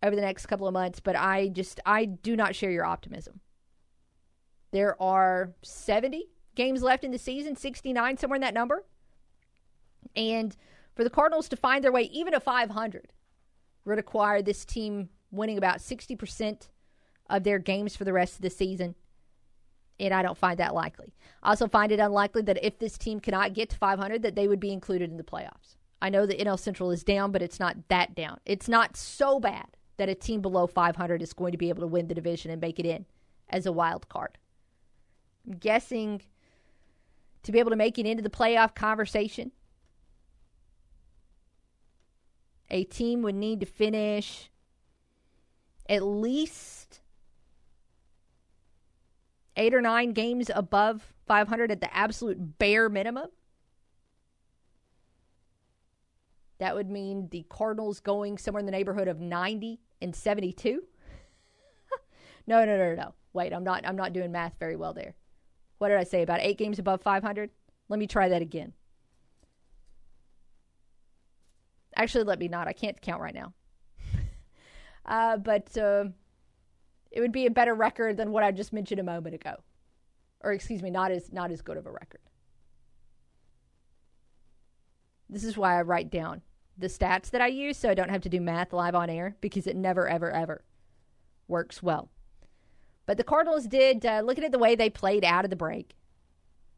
over the next couple of months, but I just, I do not share your optimism. There are seventy games left in the season, sixty-nine, somewhere in that number. And for the Cardinals to find their way even to five hundred would require this team winning about sixty percent of their games for the rest of the season. And I don't find that likely. I also find it unlikely that if this team cannot get to five hundred, that they would be included in the playoffs. I know the N L Central is down, but it's not that down. It's not so bad that a team below five hundred is going to be able to win the division and make it in as a wild card. I'm guessing to be able to make it into the playoff conversation, a team would need to finish at least eight or nine games above five hundred at the absolute bare minimum. That would mean the Cardinals going somewhere in the neighborhood of ninety and seventy-two. no, no, no, no, no. Wait, I'm not I'm not doing math very well there. What did I say? About eight games above five hundred? Let me try that again. Actually, let me not. I can't count right now. uh, but uh, it would be a better record than what I just mentioned a moment ago. Or excuse me, not as not as good of a record. This is why I write down the stats that I use so I don't have to do math live on air, because it never, ever, ever works well. But the Cardinals did, uh, looking at the way they played out of the break,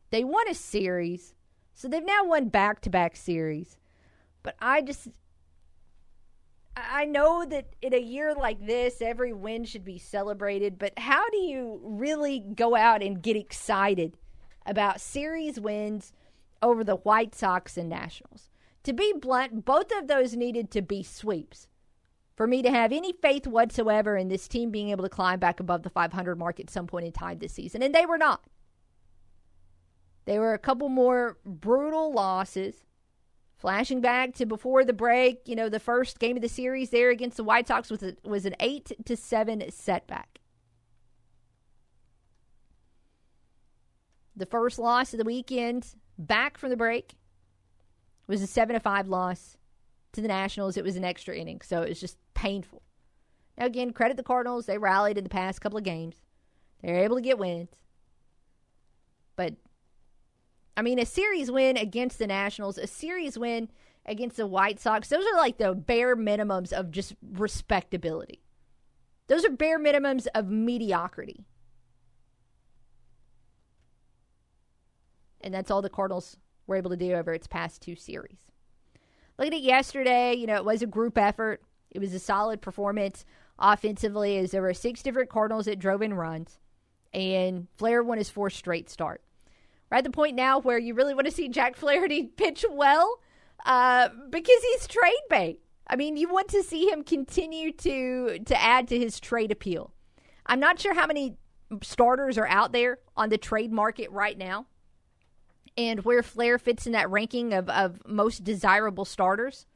they won a series, so they've now won back-to-back series. But I just, I know that in a year like this, every win should be celebrated, but how do you really go out and get excited about series wins over the White Sox and Nationals? To be blunt, both of those needed to be sweeps for me to have any faith whatsoever in this team being able to climb back above the five hundred mark at some point in time this season. And they were not. They were a couple more brutal losses. Flashing back to before the break, you know, the first game of the series there against the White Sox was, a, was an eight to seven setback. The first loss of the weekend back from the break was a seven to five loss to the Nationals. It was an extra inning, so it was just painful. Now, again, credit the Cardinals. They rallied in the past couple of games. They were able to get wins. But, I mean, a series win against the Nationals, a series win against the White Sox, those are like the bare minimums of just respectability. Those are bare minimums of mediocrity. And that's all the Cardinals were able to do over its past two series. Looking at yesterday, you know, it was a group effort. It was a solid performance offensively, as there were six different Cardinals that drove in runs, and Flair won his fourth straight start. We're at the point now where you really want to see Jack Flaherty pitch well uh, because he's trade bait. I mean, you want to see him continue to to add to his trade appeal. I'm not sure how many starters are out there on the trade market right now, and where Flair fits in that ranking of, of most desirable starters.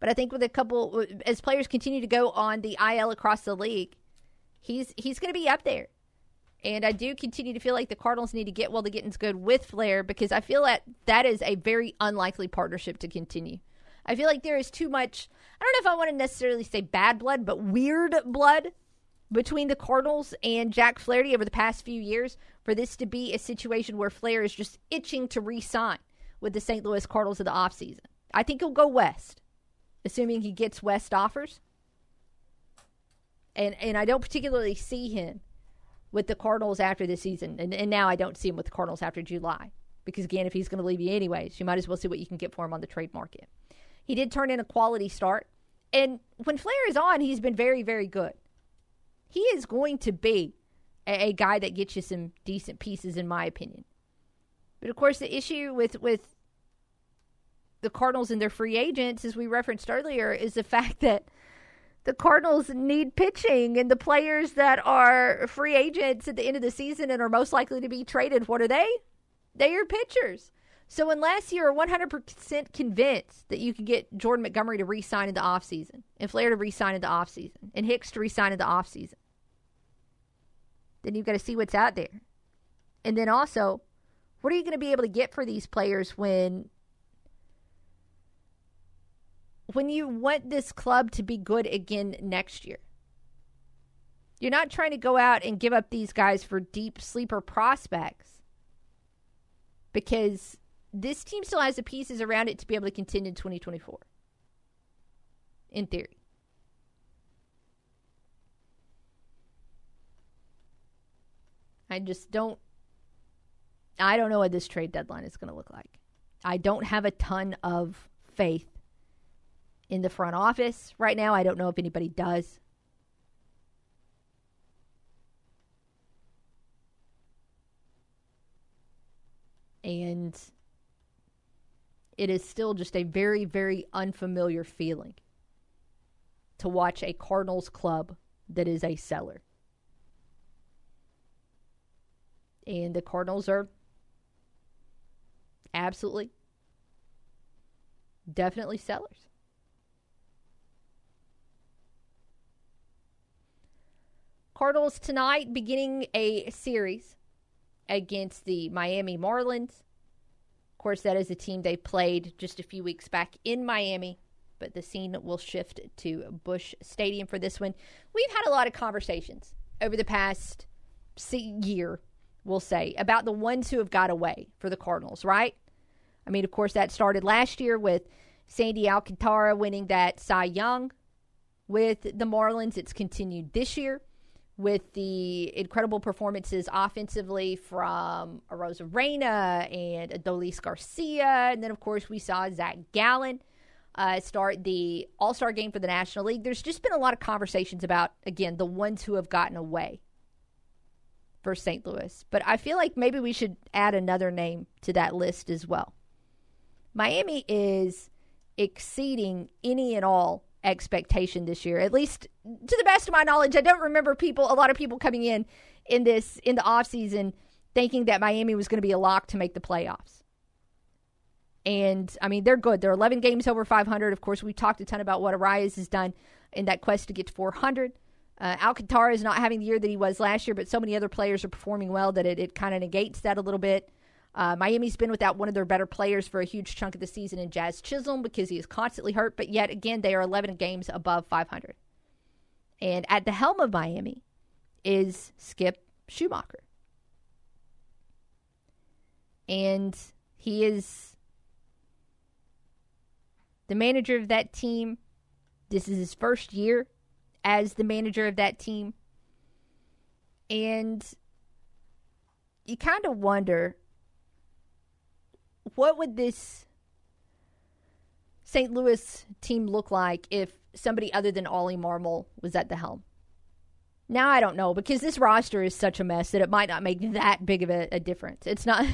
But I think with a couple, as players continue to go on the I L across the league, he's he's going to be up there. And I do continue to feel like the Cardinals need to get well to getting's good with Flair, because I feel that that is a very unlikely partnership to continue. I feel like there is too much, I don't know if I want to necessarily say bad blood, but weird blood between the Cardinals and Jack Flaherty over the past few years for this to be a situation where Flair is just itching to re-sign with the Saint Louis Cardinals in the offseason. I think he'll go west, assuming he gets west offers. And and I don't particularly see him with the Cardinals after this season. And, and now I don't see him with the Cardinals after July. Because, again, if he's going to leave you anyways, you might as well see what you can get for him on the trade market. He did turn in a quality start. And when Flair is on, he's been very, very good. He is going to be a, a guy that gets you some decent pieces, in my opinion. But, of course, the issue with, with the Cardinals and their free agents, as we referenced earlier, is the fact that the Cardinals need pitching, and the players that are free agents at the end of the season and are most likely to be traded, what are they? They are pitchers. So unless you're one hundred percent convinced that you can get Jordan Montgomery to re-sign in the offseason, and Flair to re-sign in the offseason, and Hicks to re-sign in the offseason, then you've got to see what's out there. And then also, what are you going to be able to get for these players when when you want this club to be good again next year? You're not trying to go out and give up these guys for deep sleeper prospects, because this team still has the pieces around it to be able to contend in twenty twenty-four, in theory. I just don't, I don't know what this trade deadline is going to look like. I don't have a ton of faith in the front office right now. I don't know if anybody does. And it is still just a very, very unfamiliar feeling to watch a Cardinals club that is a seller. And the Cardinals are absolutely, definitely sellers. Cardinals tonight beginning a series against the Miami Marlins. course, that is a team they played just a few weeks back in Miami, but the scene will shift to Busch Stadium for this one. We've had a lot of conversations over the past year, we'll say, about the ones who have got away for the Cardinals, right? I mean, of course, that started last year with Sandy Alcantara winning that Cy Young with the Marlins. It's continued this year with the incredible performances offensively from Arosa Reina and Adolis Garcia. And then, of course, we saw Zach Gallen uh, start the All-Star game for the National League. There's just been a lot of conversations about, again, the ones who have gotten away for Saint Louis. But I feel like maybe we should add another name to that list as well. Miami is exceeding any and all expectation this year, at least to the best of my knowledge. I don't remember people, a lot of people coming in in this in the offseason thinking that Miami was going to be a lock to make the playoffs. And I mean, they're good. They're eleven games over five hundred. Of course, we talked a ton about what Arias has done in that quest to get to four hundred. Uh, Alcantara is not having the year that he was last year, but so many other players are performing well that it, it kind of negates that a little bit. Uh, Miami's been without one of their better players for a huge chunk of the season in Jazz Chisholm because he is constantly hurt, but yet again, they are eleven games above five hundred. And at the helm of Miami is Skip Schumacher. And he is the manager of that team. This is his first year as the manager of that team. And you kind of wonder, what would this Saint Louis team look like if somebody other than Ollie Marmol was at the helm? Now, I don't know, because this roster is such a mess that it might not make that big of a, a difference. It's not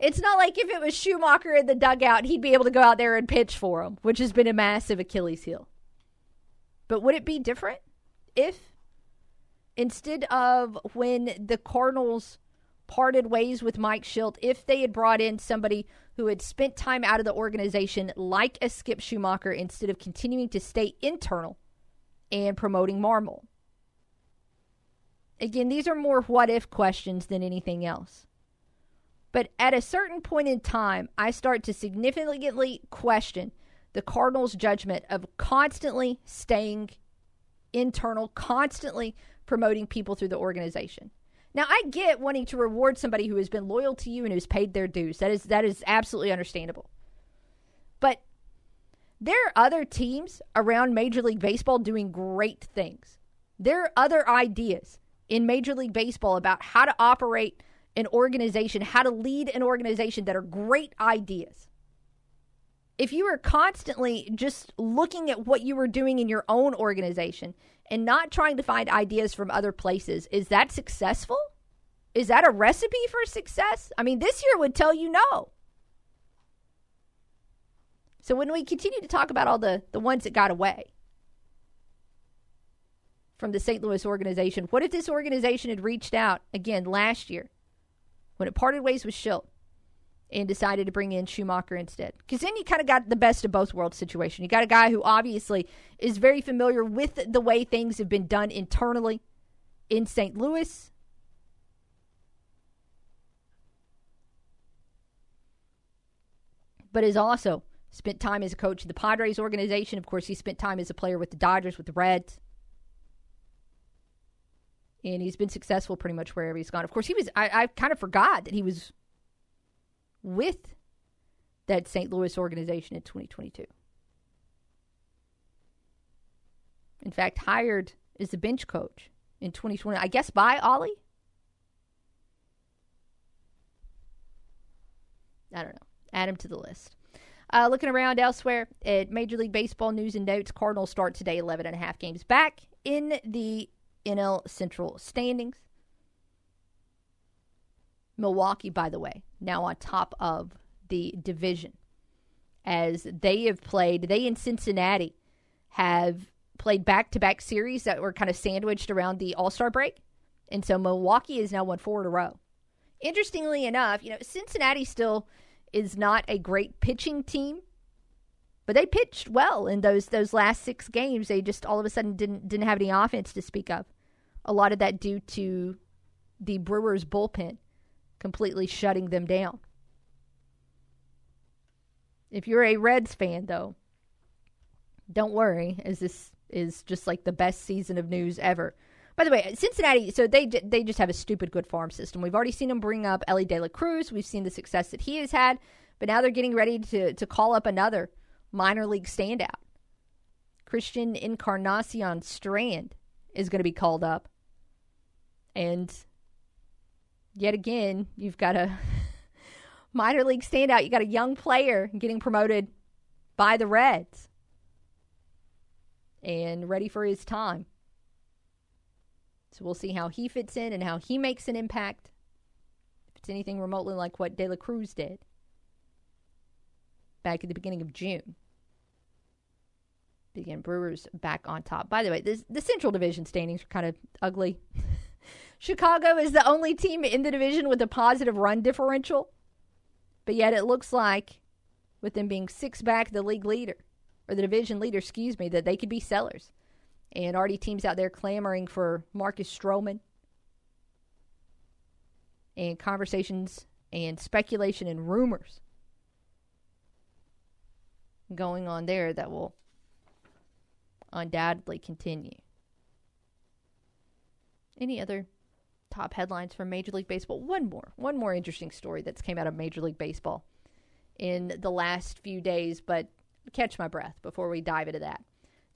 It's not like if it was Schumacher in the dugout, he'd be able to go out there and pitch for him, which has been a massive Achilles heel. But would it be different if, instead of when the Cardinals parted ways with Mike Schilt, if they had brought in somebody who had spent time out of the organization like a Skip Schumacher instead of continuing to stay internal and promoting Marmol? Again, these are more what-if questions than anything else. But at a certain point in time, I start to significantly question the Cardinals' judgment of constantly staying internal, constantly promoting people through the organization. Now, I get wanting to reward somebody who has been loyal to you and who's paid their dues. That is that is absolutely understandable. But there are other teams around Major League Baseball doing great things. There are other ideas in Major League Baseball about how to operate an organization, how to lead an organization, that are great ideas. If you are constantly just looking at what you were doing in your own organization and not trying to find ideas from other places, is that successful? Is that a recipe for success? I mean, this year would tell you no. So when we continue to talk about all the, the ones that got away from the Saint Louis organization, what if this organization had reached out again last year when it parted ways with Schilt and decided to bring in Schumacher instead? Because then you kind of got the best of both worlds situation. You got a guy who obviously is very familiar with the way things have been done internally in Saint Louis. But has also spent time as a coach of the Padres organization. Of course, he spent time as a player with the Dodgers, with the Reds. And he's been successful pretty much wherever he's gone. Of course, he was. I, I kind of forgot that he was with that Saint Louis organization in twenty twenty-two. In fact, hired as the bench coach in twenty twenty, I guess by Ollie? I don't know. Add him to the list. Uh, looking around elsewhere at Major League Baseball news and notes, Cardinals start today eleven and a half games back in the N L Central standings. Milwaukee, by the way, now on top of the division, as they have played. They and Cincinnati have played back-to-back series that were kind of sandwiched around the All-Star break. And so Milwaukee has now won four in a row. Interestingly enough, you know, Cincinnati still is not a great pitching team, but they pitched well in those those last six games. They just all of a sudden didn't didn't have any offense to speak of. A lot of that due to the Brewers' bullpen completely shutting them down. If you're a Reds fan, though, don't worry, as this is just like the best season of news ever. By the way, Cincinnati, so they they just have a stupid good farm system. We've already seen them bring up Ellie De La Cruz. We've seen the success that he has had. But now they're getting ready to, to call up another minor league standout. Christian Encarnacion Strand is going to be called up. And yet again, you've got a minor league standout. You got a young player getting promoted by the Reds and ready for his time. So we'll see how he fits in and how he makes an impact, if it's anything remotely like what De La Cruz did back at the beginning of June. But again, Brewers back on top. By the way, this, the Central Division standings are kind of ugly. Chicago is the only team in the division with a positive run differential. But yet it looks like, with them being six back, the league leader, or the division leader, excuse me, that they could be sellers. And already teams out there clamoring for Marcus Stroman. And conversations and speculation and rumors going on there that will undoubtedly continue. Any other top headlines from Major League Baseball? One more. One more interesting story that's came out of Major League Baseball in the last few days, but catch my breath before we dive into that.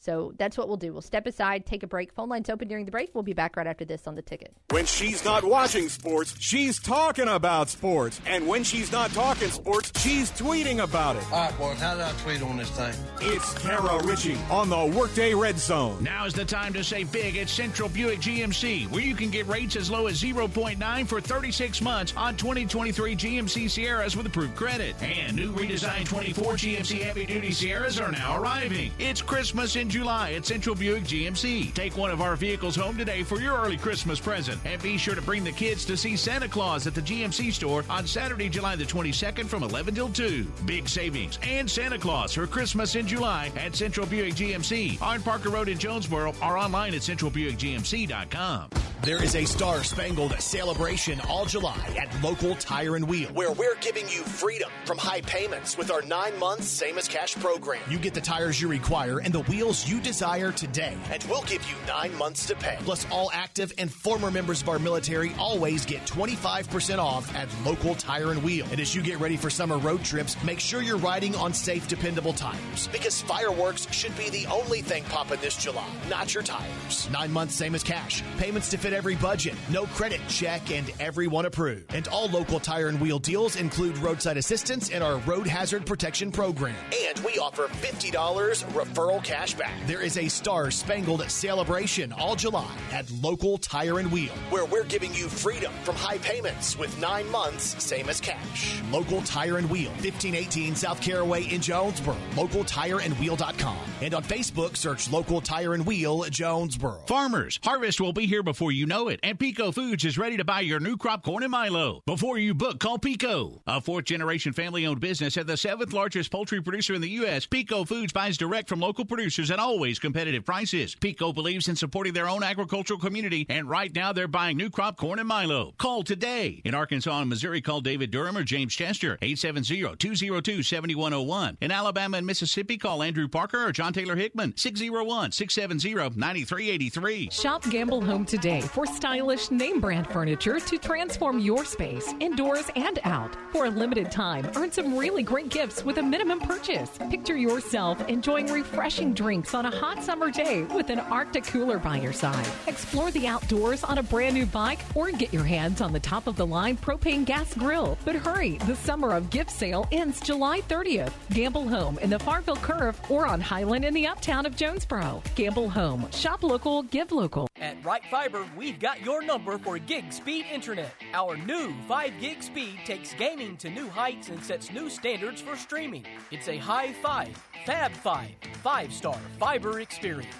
So that's what we'll do. We'll step aside, take a break. Phone lines open during the break. We'll be back right after this on The Ticket. When she's not watching sports, she's talking about sports. And when she's not talking sports, she's tweeting about it. All right, boys, how did I tweet on this thing? It's Kara Ritchie on the Workday Red Zone. Now's the time to save big at Central Buick G M C, where you can get rates as low as zero point nine for thirty-six months on twenty twenty-three G M C Sierras with approved credit. And new redesigned twenty-four G M C heavy-duty Sierras are now arriving. It's Christmas in July at Central Buick G M C. Take one of our vehicles home today for your early Christmas present, and be sure to bring the kids to see Santa Claus at the G M C store on Saturday, July the twenty-second from eleven till two. Big savings and Santa Claus for Christmas in July at Central Buick G M C on Parker Road in Jonesboro, or online at central buick g m c dot com. There is a star-spangled celebration all July at Local Tire and Wheel, where we're giving you freedom from high payments with our nine-month same-as-cash program. You get the tires you require and the wheels you desire today, and we'll give you nine months to pay. Plus, all active and former members of our military always get twenty-five percent off at Local Tire and Wheel. And as you get ready for summer road trips, make sure you're riding on safe, dependable tires, because fireworks should be the only thing popping this July, not your tires. Nine months same-as-cash. Payments to fit every budget, no credit check, and everyone approved. And all Local Tire and Wheel deals include roadside assistance and our road hazard protection program. And we offer fifty dollars referral cash back. There is a star-spangled celebration all July at Local Tire and Wheel, where we're giving you freedom from high payments with nine months same as cash. Local Tire and Wheel, fifteen eighteen South Caraway in Jonesboro, local tire and wheel dot com. And on Facebook, search Local Tire and Wheel Jonesboro. Farmers, harvest will be here before you You know it, and Pico Foods is ready to buy your new crop corn and milo. Before you book, call Pico. A fourth-generation family-owned business and the seventh-largest poultry producer in the U S, Pico Foods buys direct from local producers at always competitive prices. Pico believes in supporting their own agricultural community, and right now they're buying new crop corn and milo. Call today. In Arkansas and Missouri, call David Durham or James Chester, eight seven zero, two zero two, seven one zero one. In Alabama and Mississippi, call Andrew Parker or John Taylor Hickman, six oh one, six seven zero, nine three eight three. Shop Gamble Home today for stylish name brand furniture to transform your space indoors and out. For a limited time, earn some really great gifts with a minimum purchase. Picture yourself enjoying refreshing drinks on a hot summer day with an Arctic cooler by your side. Explore the outdoors on a brand new bike, or get your hands on the top of the line propane gas grill. But hurry, the summer of gift sale ends July thirtieth. Gamble Home in the Farmville Curve or on Highland in the uptown of Jonesboro. Gamble Home. Shop local, give local. At Wright Fiber, we've got your number for gig speed internet. Our new five gig speed takes gaming to new heights and sets new standards for streaming. It's a high five, fab five, five-star fiber experience.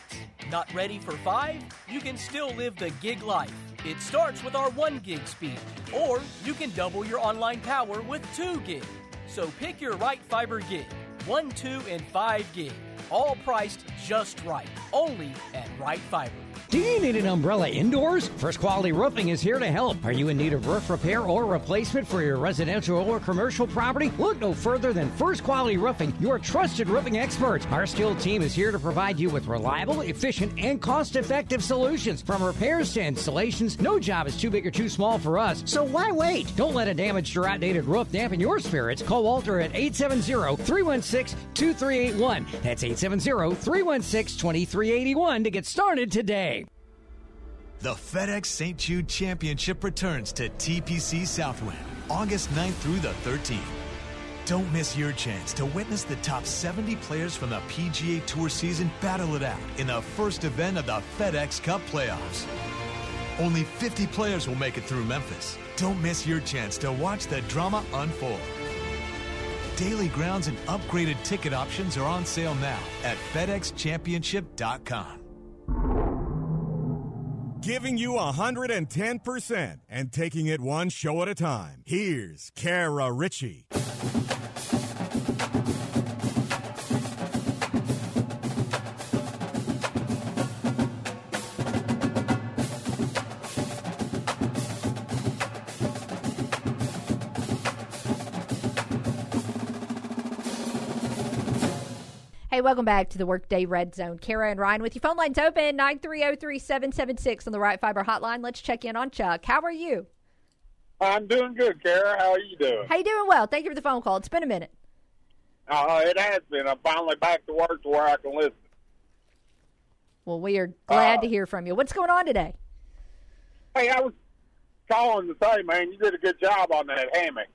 Not ready for five? You can still live the gig life. It starts with our one gig speed, or you can double your online power with two gig. So pick your right fiber gig, one, two, and five gig, all priced just right, only at Right Fiber. Do you need an umbrella indoors? First Quality Roofing is here to help. Are you in need of roof repair or replacement for your residential or commercial property? Look no further than First Quality Roofing, your trusted roofing experts. Our skilled team is here to provide you with reliable, efficient, and cost-effective solutions. From repairs to installations, no job is too big or too small for us, so why wait? Don't let a damaged or outdated roof dampen your spirits. Call Walter at eight seven zero, three one six, two three eight one. That's eight seven zero, three one six, two three eight one to get started today. The FedEx Saint Jude Championship returns to T P C Southwind, August ninth through the thirteenth. Don't miss your chance to witness the top seventy players from the P G A Tour season battle it out in the first event of the FedEx Cup playoffs. Only fifty players will make it through Memphis. Don't miss your chance to watch the drama unfold. Daily grounds and upgraded ticket options are on sale now at FedEx Championship dot com. Giving you one hundred ten percent and taking it one show at a time. Here's Kara Ritchie. Hey, welcome back to the Workday Red Zone. Kara and Ryan with you. Phone lines open, nine three zero, three seven seven six on the Wright Fiber hotline. Let's check in on Chuck. How are you? I'm doing good, Kara. How are you doing? How you doing? Well, thank you for the phone call. It's been a minute. Uh, it has been. I'm finally back to work to where I can listen. Well, we are glad uh, to hear from you. What's going on today? Hey, I was calling to say, man, you did a good job on that hammock.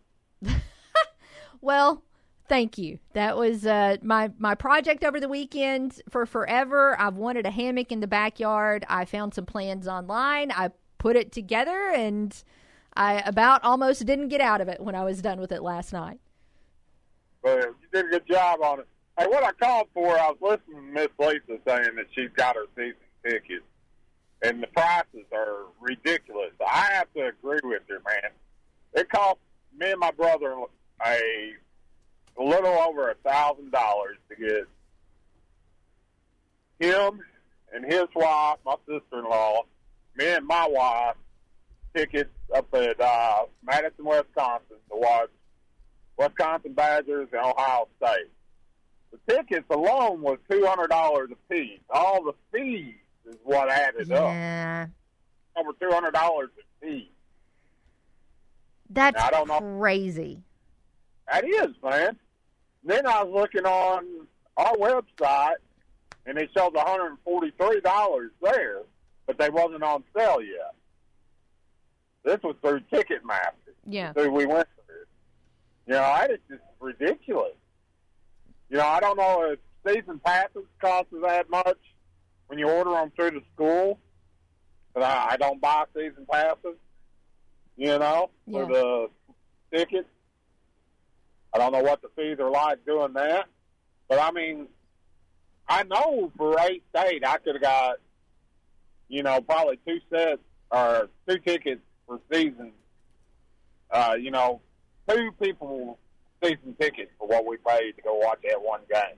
Well, thank you. That was uh, my, my project over the weekend for forever. I've wanted a hammock in the backyard. I found some plans online. I put it together, and I about almost didn't get out of it when I was done with it last night. But you did a good job on it. Hey, what I called for, I was listening to Miss Lisa saying that she's got her season tickets, and the prices are ridiculous. I have to agree with her, man. It cost me and my brother a a little over a thousand dollars to get him and his wife, my sister-in-law, me and my wife, tickets up at uh, Madison, Wisconsin, to watch Wisconsin Badgers and Ohio State. The tickets alone was two hundred dollars a piece. All the fees is what added yeah. up. Over two hundred dollars a piece. That's now, I don't know. Crazy. That is, man. Then I was looking on our website, and it showed one hundred forty-three dollars there, but they wasn't on sale yet. This was through Ticketmaster. Yeah. So we went through. You know, that is just ridiculous. You know, I don't know if season passes cost that much when you order them through the school, but I, I don't buy season passes, you know, yeah. for the tickets. I don't know what the fees are like doing that. But, I mean, I know for eight eight I could have got, you know, probably two sets or two tickets for season. Uh, you know, two people season tickets for what we paid to go watch that one game.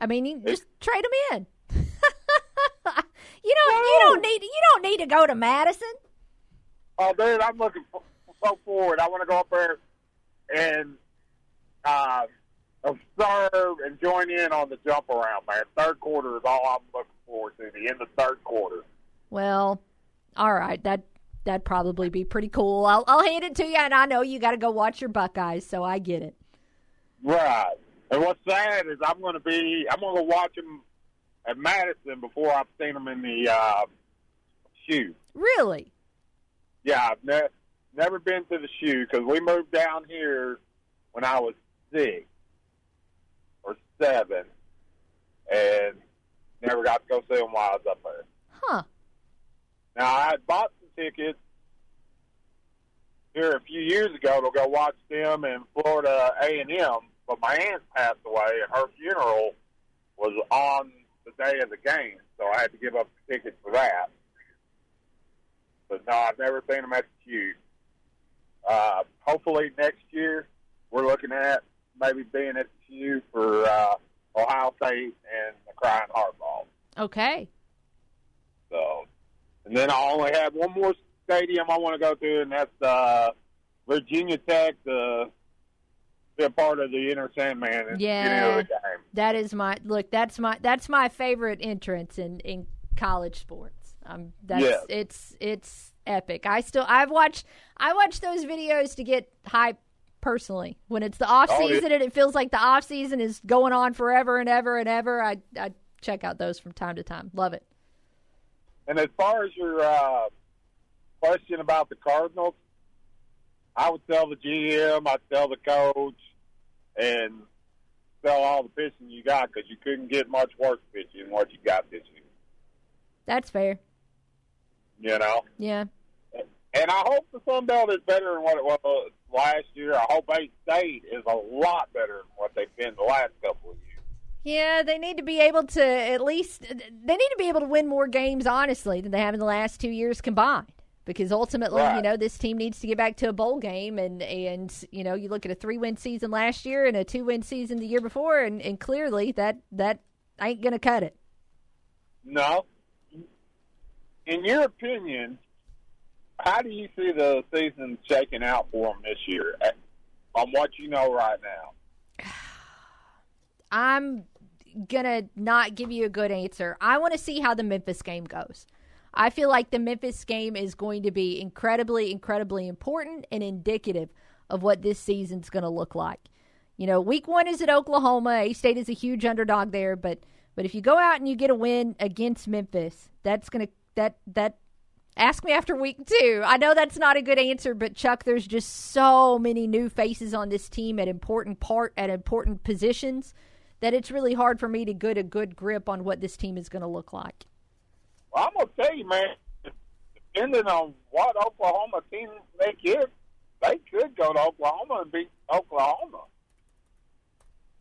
I mean, you it's, just trade them in. you don't no. you don't need you don't need to go to Madison. Oh, dude, I'm looking for, so forward. I want to go up there and Uh, observe and join in on the jump around, man. Third quarter is all I'm looking forward to, the end of third quarter. Well, all right. That, that'd probably be pretty cool. I'll, I'll hand it to you, and I know you got to go watch your Buckeyes, so I get it. Right. And what's sad is I'm going to be, I'm going to watch them at Madison before I've seen them in the uh, shoe. Really? Yeah, I've ne- never been to the shoe because we moved down here when I was six or seven, and never got to go see them while I was up there. Huh. Now, I had bought some tickets here a few years ago to go watch them in Florida A and M, but my aunt passed away, and her funeral was on the day of the game, so I had to give up the tickets for that. But, no, I've never seen them at the Cube. Uh, hopefully next year, we're looking at maybe being at the U for uh, Ohio State and the Crying Hardball. Okay. So And then I only have one more stadium I want to go to, and that's uh, Virginia Tech, the a part of the Inner Sandman. And, yeah, you know, the game. That is my look. That's my that's my favorite entrance in, in college sports. Um, that's yeah. it's it's epic. I still I've watched I watch those videos to get hype personally. When it's the off season oh, yeah. and it feels like the off season is going on forever and ever and ever. I I check out those from time to time. Love it. And as far as your uh, question about the Cardinals, I would tell the G M, I'd tell the coach, and sell all the pitching you got because you couldn't get much worse pitching than what you got this year. That's fair. You know? Yeah. And I hope the Sun Belt is better than what it was last year. I hope A State is a lot better than what they've been the last couple of years. Yeah, they need to be able to at least – they need to be able to win more games, honestly, than they have in the last two years combined. Because ultimately, right. you know, this team needs to get back to a bowl game. And, and you know, you look at a three-win season last year and a two-win season the year before, and, and clearly that, that ain't going to cut it. No. In your opinion, how do you see the season shaking out for them this year on what you know right now? I'm going to not give you a good answer. I want to see how the Memphis game goes. I feel like the Memphis game is going to be incredibly, incredibly important and indicative of what this season's going to look like. You know, week one is at Oklahoma. A-State is a huge underdog there, but but if you go out and you get a win against Memphis, that's going to that that ask me after week two. I know that's not a good answer, but Chuck, there's just so many new faces on this team at important part at important positions that it's really hard for me to get a good grip on what this team is going to look like. Well, I'm going to tell you, man, depending on what Oklahoma team they get, they could go to Oklahoma and beat Oklahoma.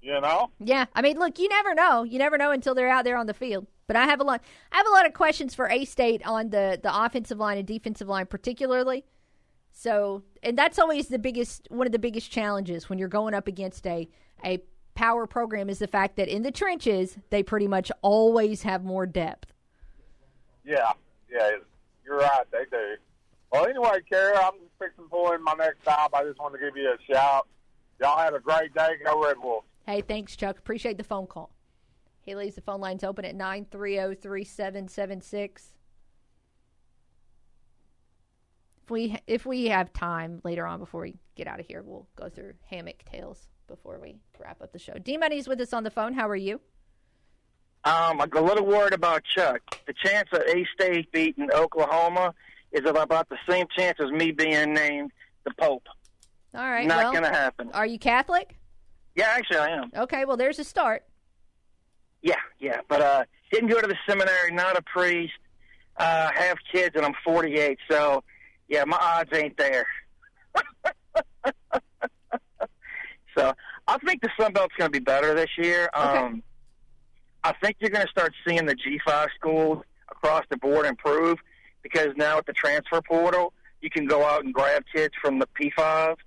You know? Yeah. I mean, look, you never know. You never know until they're out there on the field. But I have a lot I have a lot of questions for A-State on the, the offensive line and defensive line particularly. So, and that's always the biggest one of the biggest challenges when you're going up against a, a power program is the fact that in the trenches, they pretty much always have more depth. Yeah, yeah, you're right, they do. Well, anyway, Kara, I'm fixing to pull in my next stop. I just wanted to give you a shout. Y'all have a great day. Go Red Wolves. Hey, thanks, Chuck. Appreciate the phone call. He leaves the phone lines open at nine three zero, three seven seven six. If we, if we have time later on before we get out of here, we'll go through hammock tales before we wrap up the show. D-Money's with us on the phone. How are you? Um, I'm a little worried about Chuck. The chance of A-State beating Oklahoma is about the same chance as me being named the Pope. All right. Not well, going to happen. Are you Catholic? Yeah, actually I am. Okay, well, there's a start. Yeah, yeah. But uh, didn't go to the seminary, not a priest, uh, have kids, and I'm forty-eight. So, yeah, my odds ain't there. So, I think the Sun Belt's going to be better this year. Okay. Um, I think you're going to start seeing the G five schools across the board improve because now with the transfer portal, you can go out and grab kids from the P five.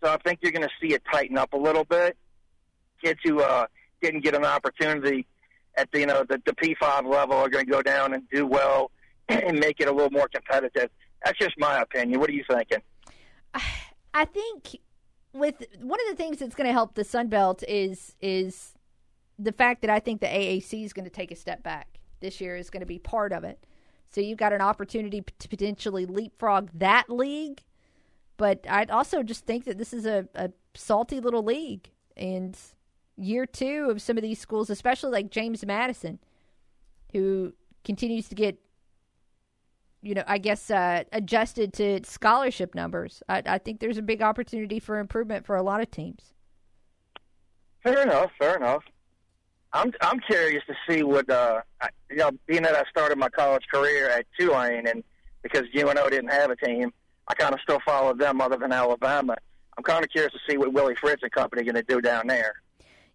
So I think you're going to see it tighten up a little bit. Kids who uh, didn't get an opportunity at the, you know, the, the P five level are going to go down and do well and make it a little more competitive. That's just my opinion. What are you thinking? I think with one of the things that's going to help the Sun Belt is is – the fact that I think the A A C is going to take a step back this year is going to be part of it. So you've got an opportunity to potentially leapfrog that league. But I also just think that this is a, a salty little league. And year two of some of these schools, especially like James Madison, who continues to get, you know, I guess uh, adjusted to its scholarship numbers. I, I think there's a big opportunity for improvement for a lot of teams. Fair enough, fair enough. I'm I'm curious to see what, uh, I, you know, being that I started my college career at Tulane and because U N O didn't have a team, I kind of still followed them other than Alabama. I'm kind of curious to see what Willie Fritz and company are going to do down there.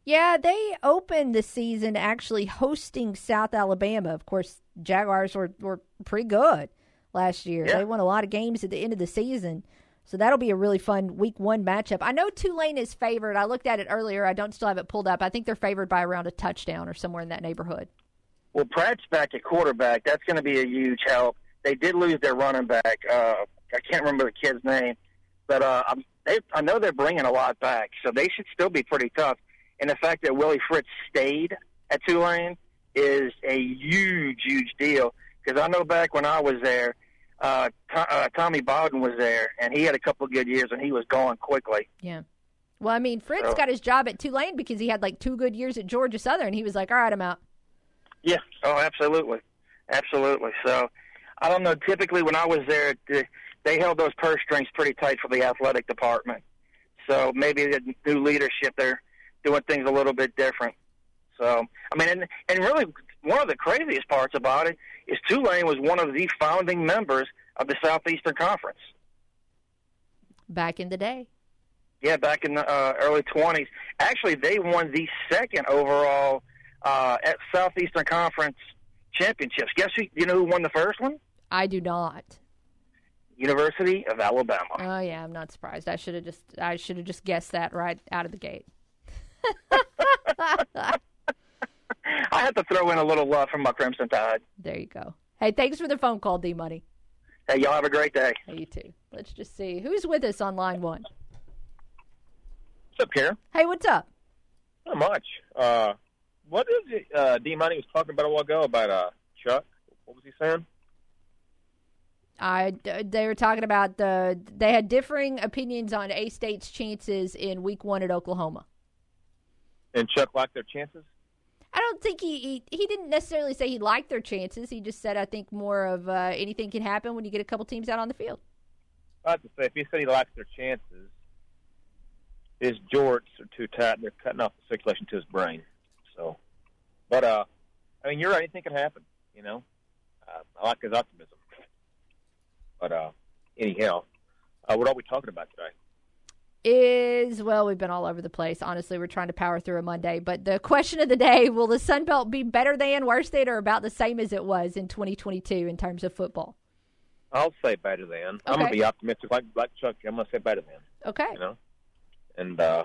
Yeah, they opened the season actually hosting South Alabama. Of course, Jaguars were, were pretty good last year. Yeah. They won a lot of games at the end of the season. So that'll be a really fun week one matchup. I know Tulane is favored. I looked at it earlier. I don't still have it pulled up. I think they're favored by around a touchdown or somewhere in that neighborhood. Well, Pratt's back at quarterback. That's going to be a huge help. They did lose their running back. Uh, I can't remember the kid's name. But uh, they, I know they're bringing a lot back, so they should still be pretty tough. And the fact that Willie Fritz stayed at Tulane is a huge, huge deal. Because I know back when I was there, uh, Tom, uh, Tommy Bowden was there, and he had a couple of good years, and he was gone quickly. Yeah. Well, I mean, Fritz so. got his job at Tulane because he had, like, two good years at Georgia Southern. He was like, all right, I'm out. Yeah. Oh, absolutely. Absolutely. So, I don't know. Typically, when I was there, they held those purse strings pretty tight for the athletic department. So, maybe the new leadership, they're doing things a little bit different. So, I mean, and, and really one of the craziest parts about it is Tulane was one of the founding members of the Southeastern Conference. Back in the day. Yeah, back in the uh, early twenties. Actually, they won the second overall uh, at Southeastern Conference championships. Guess who? You know who won the first one? I do not. University of Alabama. Oh yeah, I'm not surprised. I should have just I should have just guessed that right out of the gate. I had to throw in a little love from my Crimson Tide. There you go. Hey, thanks for the phone call, D-Money. Hey, y'all have a great day. Hey, you too. Let's just see. Who's with us on line one? What's up, Kara? Hey, what's up? Not much. Uh, what is it uh, D-Money was talking about a while ago about uh, Chuck? What was he saying? I, they were talking about the they had differing opinions on A-State's chances in week one at Oklahoma. And Chuck liked their chances? I don't think he, he – he didn't necessarily say he liked their chances. He just said, I think, more of uh, anything can happen when you get a couple teams out on the field. I have to say, if he said he likes their chances, his jorts are too tight and they're cutting off the circulation to his brain. So, but, uh, I mean, you're right. Anything can happen, you know. Uh, I like his optimism. But, uh, anyhow, uh, what are we talking about today? Is, well, we've been all over the place. Honestly, we're trying to power through a Monday. But the question of the day, will the Sun Belt be better than, worse than, or about the same as it was in twenty twenty-two in terms of football? I'll say better than. Okay. I'm going to be optimistic. Like, like Chuck, I'm going to say better than. Okay. You know? And uh,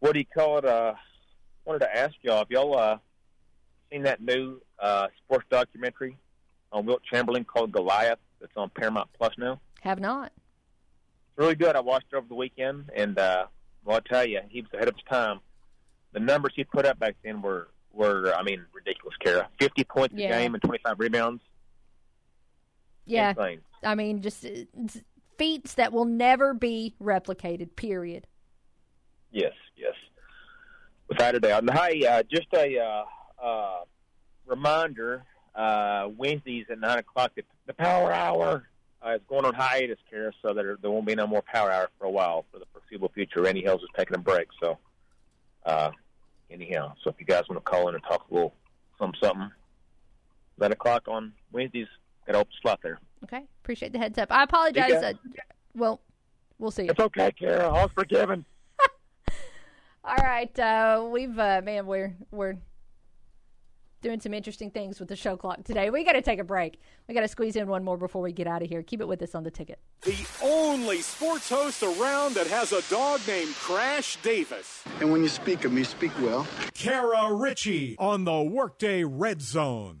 what do you call it? I uh, wanted to ask y'all, have y'all uh, seen that new uh, sports documentary on Wilt Chamberlain called Goliath that's on Paramount Plus now? Have not. Really good. I watched it over the weekend, and uh, well, I'll tell you, he was ahead of his time. The numbers he put up back then were, were I mean, ridiculous, Kara. fifty points yeah. a game and twenty-five rebounds. Yeah. Insane. I mean, just feats that will never be replicated, period. Yes, yes. Without a doubt. And, hey, uh, just a uh, uh, reminder, uh, Wednesdays at nine o'clock, the, the Power Hour. Uh, it's going on hiatus, Kara, so there, there won't be no more Power Hour for a while, for the foreseeable future. Randy Hills is taking a break, so uh, anyhow. So if you guys want to call in and talk a little something-something, nine o'clock on Wednesdays, got an open slot there. Okay, appreciate the heads up. I apologize. Uh, well, we'll see. It's okay, Kara. All's forgiven. All right. Uh, we've, uh, man, we're we're doing some interesting things with the show clock today. We got to take a break. We got to squeeze in one more before we get out of here. Keep it with us on The Ticket. The only sports host around that has a dog named Crash Davis. And when you speak of me, speak well. Kara Ritchie on the Workday Red Zone.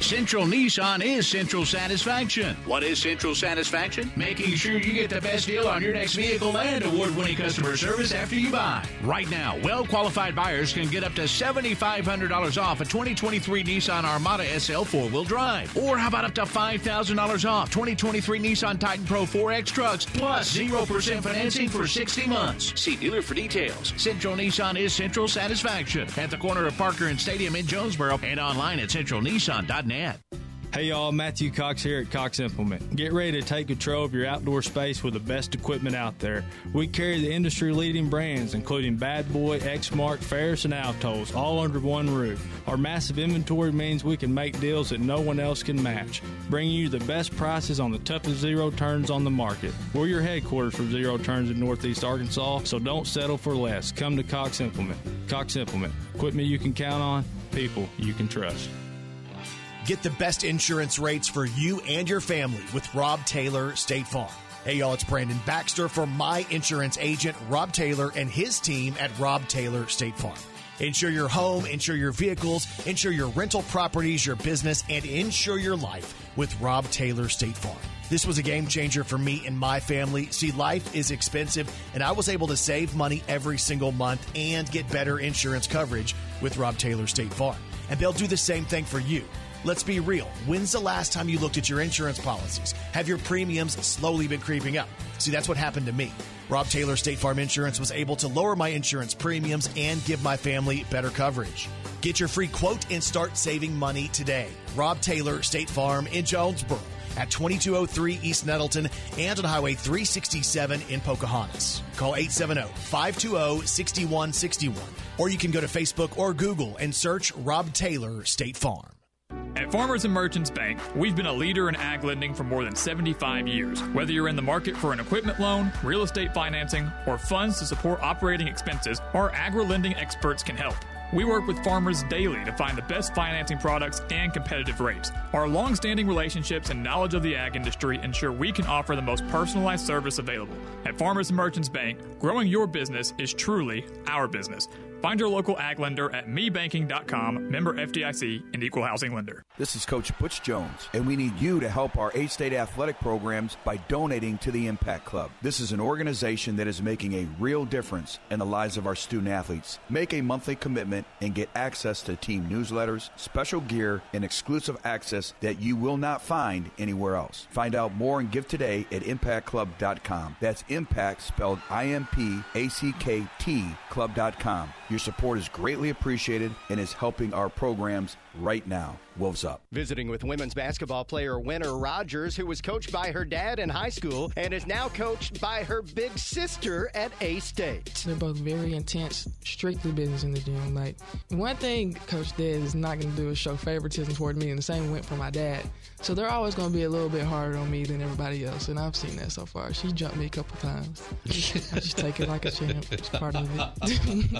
Central Nissan is Central Satisfaction. What is Central Satisfaction? Making sure you get the best deal on your next vehicle and award-winning customer service after you buy. Right now, well-qualified buyers can get up to seven thousand five hundred dollars off a twenty twenty-three Nissan Armada S L four-wheel drive. Or how about up to five thousand dollars off twenty twenty-three Nissan Titan Pro four X trucks, plus zero percent financing for sixty months. See dealer for details. Central Nissan is Central Satisfaction at the corner of Parker and Stadium in Jonesboro, and online at central nissan dot net. Hey y'all, Matthew Cox here at Cox Implement. Get ready to take control of your outdoor space with the best equipment out there. We carry the industry-leading brands, including Bad Boy, Exmark, Ferris, and Altos, all under one roof. Our massive inventory means we can make deals that no one else can match, bringing you the best prices on the toughest zero turns on the market. We're your headquarters for zero turns in Northeast Arkansas, so don't settle for less. Come to Cox Implement. Cox Implement. Equipment you can count on, people you can trust. Get the best insurance rates for you and your family with Rob Taylor, State Farm. Hey, y'all, it's Brandon Baxter for my insurance agent, Rob Taylor, and his team at Rob Taylor, State Farm. Insure your home, insure your vehicles, insure your rental properties, your business, and insure your life with Rob Taylor, State Farm. This was a game changer for me and my family. See, life is expensive, and I was able to save money every single month and get better insurance coverage with Rob Taylor, State Farm. And they'll do the same thing for you. Let's be real. When's the last time you looked at your insurance policies? Have your premiums slowly been creeping up? See, that's what happened to me. Rob Taylor State Farm Insurance was able to lower my insurance premiums and give my family better coverage. Get your free quote and start saving money today. Rob Taylor State Farm in Jonesboro at twenty-two oh three East Nettleton and on Highway three sixty-seven in Pocahontas. Call eight seven zero, five two zero, six one six one or you can go to Facebook or Google and search Rob Taylor State Farm. At Farmers and Merchants Bank, we've been a leader in ag lending for more than seventy-five years. Whether you're in the market for an equipment loan, real estate financing, or funds to support operating expenses, our agri-lending experts can help. We work with farmers daily to find the best financing products and competitive rates. Our long-standing relationships and knowledge of the ag industry ensure we can offer the most personalized service available. At Farmers and Merchants Bank, growing your business is truly our business. Find your local ag lender at me banking dot com, member F D I C, and equal housing lender. This is Coach Butch Jones, and we need you to help our eight-state athletic programs by donating to the Impact Club. This is an organization that is making a real difference in the lives of our student-athletes. Make a monthly commitment and get access to team newsletters, special gear, and exclusive access that you will not find anywhere else. Find out more and give today at impact club dot com. That's Impact, spelled I M P A C K T, club dot com. Your support is greatly appreciated and is helping our programs right now. Wolves up. Visiting with women's basketball player Winter Rogers, who was coached by her dad in high school and is now coached by her big sister at A-State. They're both very intense, strictly business in the gym. Like, one thing Coach Dad is not going to do is show favoritism toward me, and the same went for my dad. So they're always going to be a little bit harder on me than everybody else, and I've seen that so far. She jumped me a couple times. I just take it like a champ. It's part of it.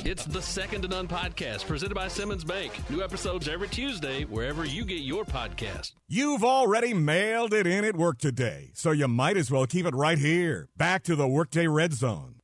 It's the Second to None podcast, presented by Simmons Bank. New episodes every Tuesday, wherever you get your podcast. You've already mailed it in at work today, so you might as well keep it right here. Back to the Workday Red Zone.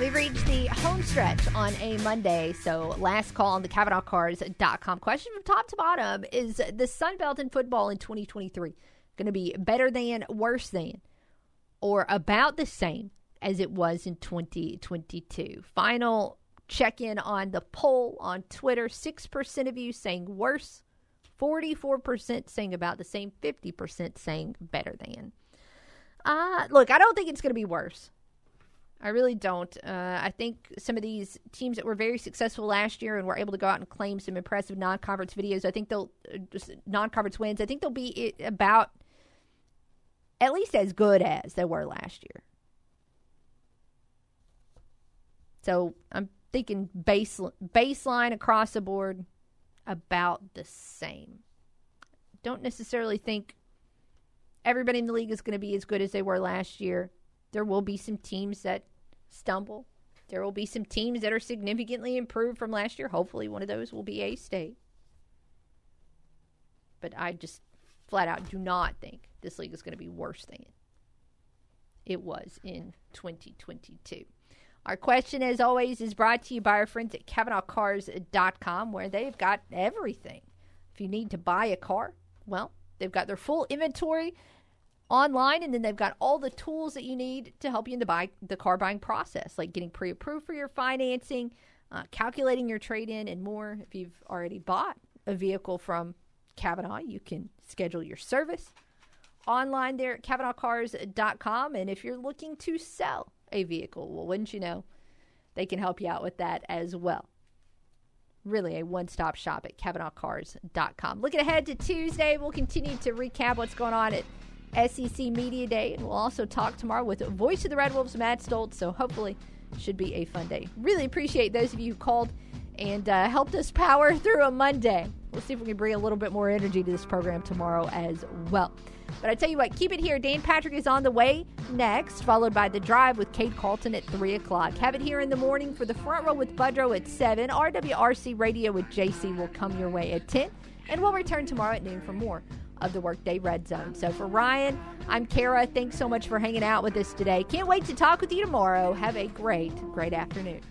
We've reached the home stretch on a Monday, so last call on the Cavenaugh Cars dot com. Question from top to bottom is the Sun Belt in football in twenty twenty-three going to be better than, worse than, or about the same as it was in twenty twenty-two? Final check-in on the poll on Twitter, six percent of you saying worse, forty-four percent saying about the same, fifty percent saying better than. Uh, look, I don't think it's going to be worse. I really don't. Uh, I think some of these teams that were very successful last year and were able to go out and claim some impressive non-conference videos, I think they'll uh, just non-conference wins. I think they'll be about at least as good as they were last year. So I'm thinking base, baseline across the board about the same. Don't necessarily think everybody in the league is going to be as good as they were last year. There will be some teams that stumble. There will be some teams that are significantly improved from last year. Hopefully one of those will be A-State. But I just flat out do not think this league is going to be worse than it was in twenty twenty-two. Our question, as always, is brought to you by our friends at Cavenaugh Cars dot com, where they've got everything. If you need to buy a car, well, they've got their full inventory online, and then they've got all the tools that you need to help you in the buy the car buying process, like getting pre-approved for your financing, uh, calculating your trade-in, and more. If you've already bought a vehicle from Kavanaugh, you can schedule your service online there at Cavenaugh Cars dot com. And if you're looking to sell a vehicle, well, wouldn't you know, they can help you out with that as well. Really a one-stop shop at Cavenaugh Cars dot com. Looking ahead to Tuesday, we'll continue to recap what's going on at S E C Media Day, and we'll also talk tomorrow with Voice of the Red Wolves, Matt Stoltz, so hopefully should be a fun day. Really appreciate those of you who called and uh, helped us power through a Monday. We'll see if we can bring a little bit more energy to this program tomorrow as well. But I tell you what, keep it here. Dan Patrick is on the way next, followed by The Drive with Kate Carlton at three o'clock. Have it here in the morning for The Front Row with Budrow at seven. R W R C Radio with J C will come your way at ten. And we'll return tomorrow at noon for more of the Workday Red Zone. So for Ryan, I'm Kara. Thanks so much for hanging out with us today. Can't wait to talk with you tomorrow. Have a great, great afternoon.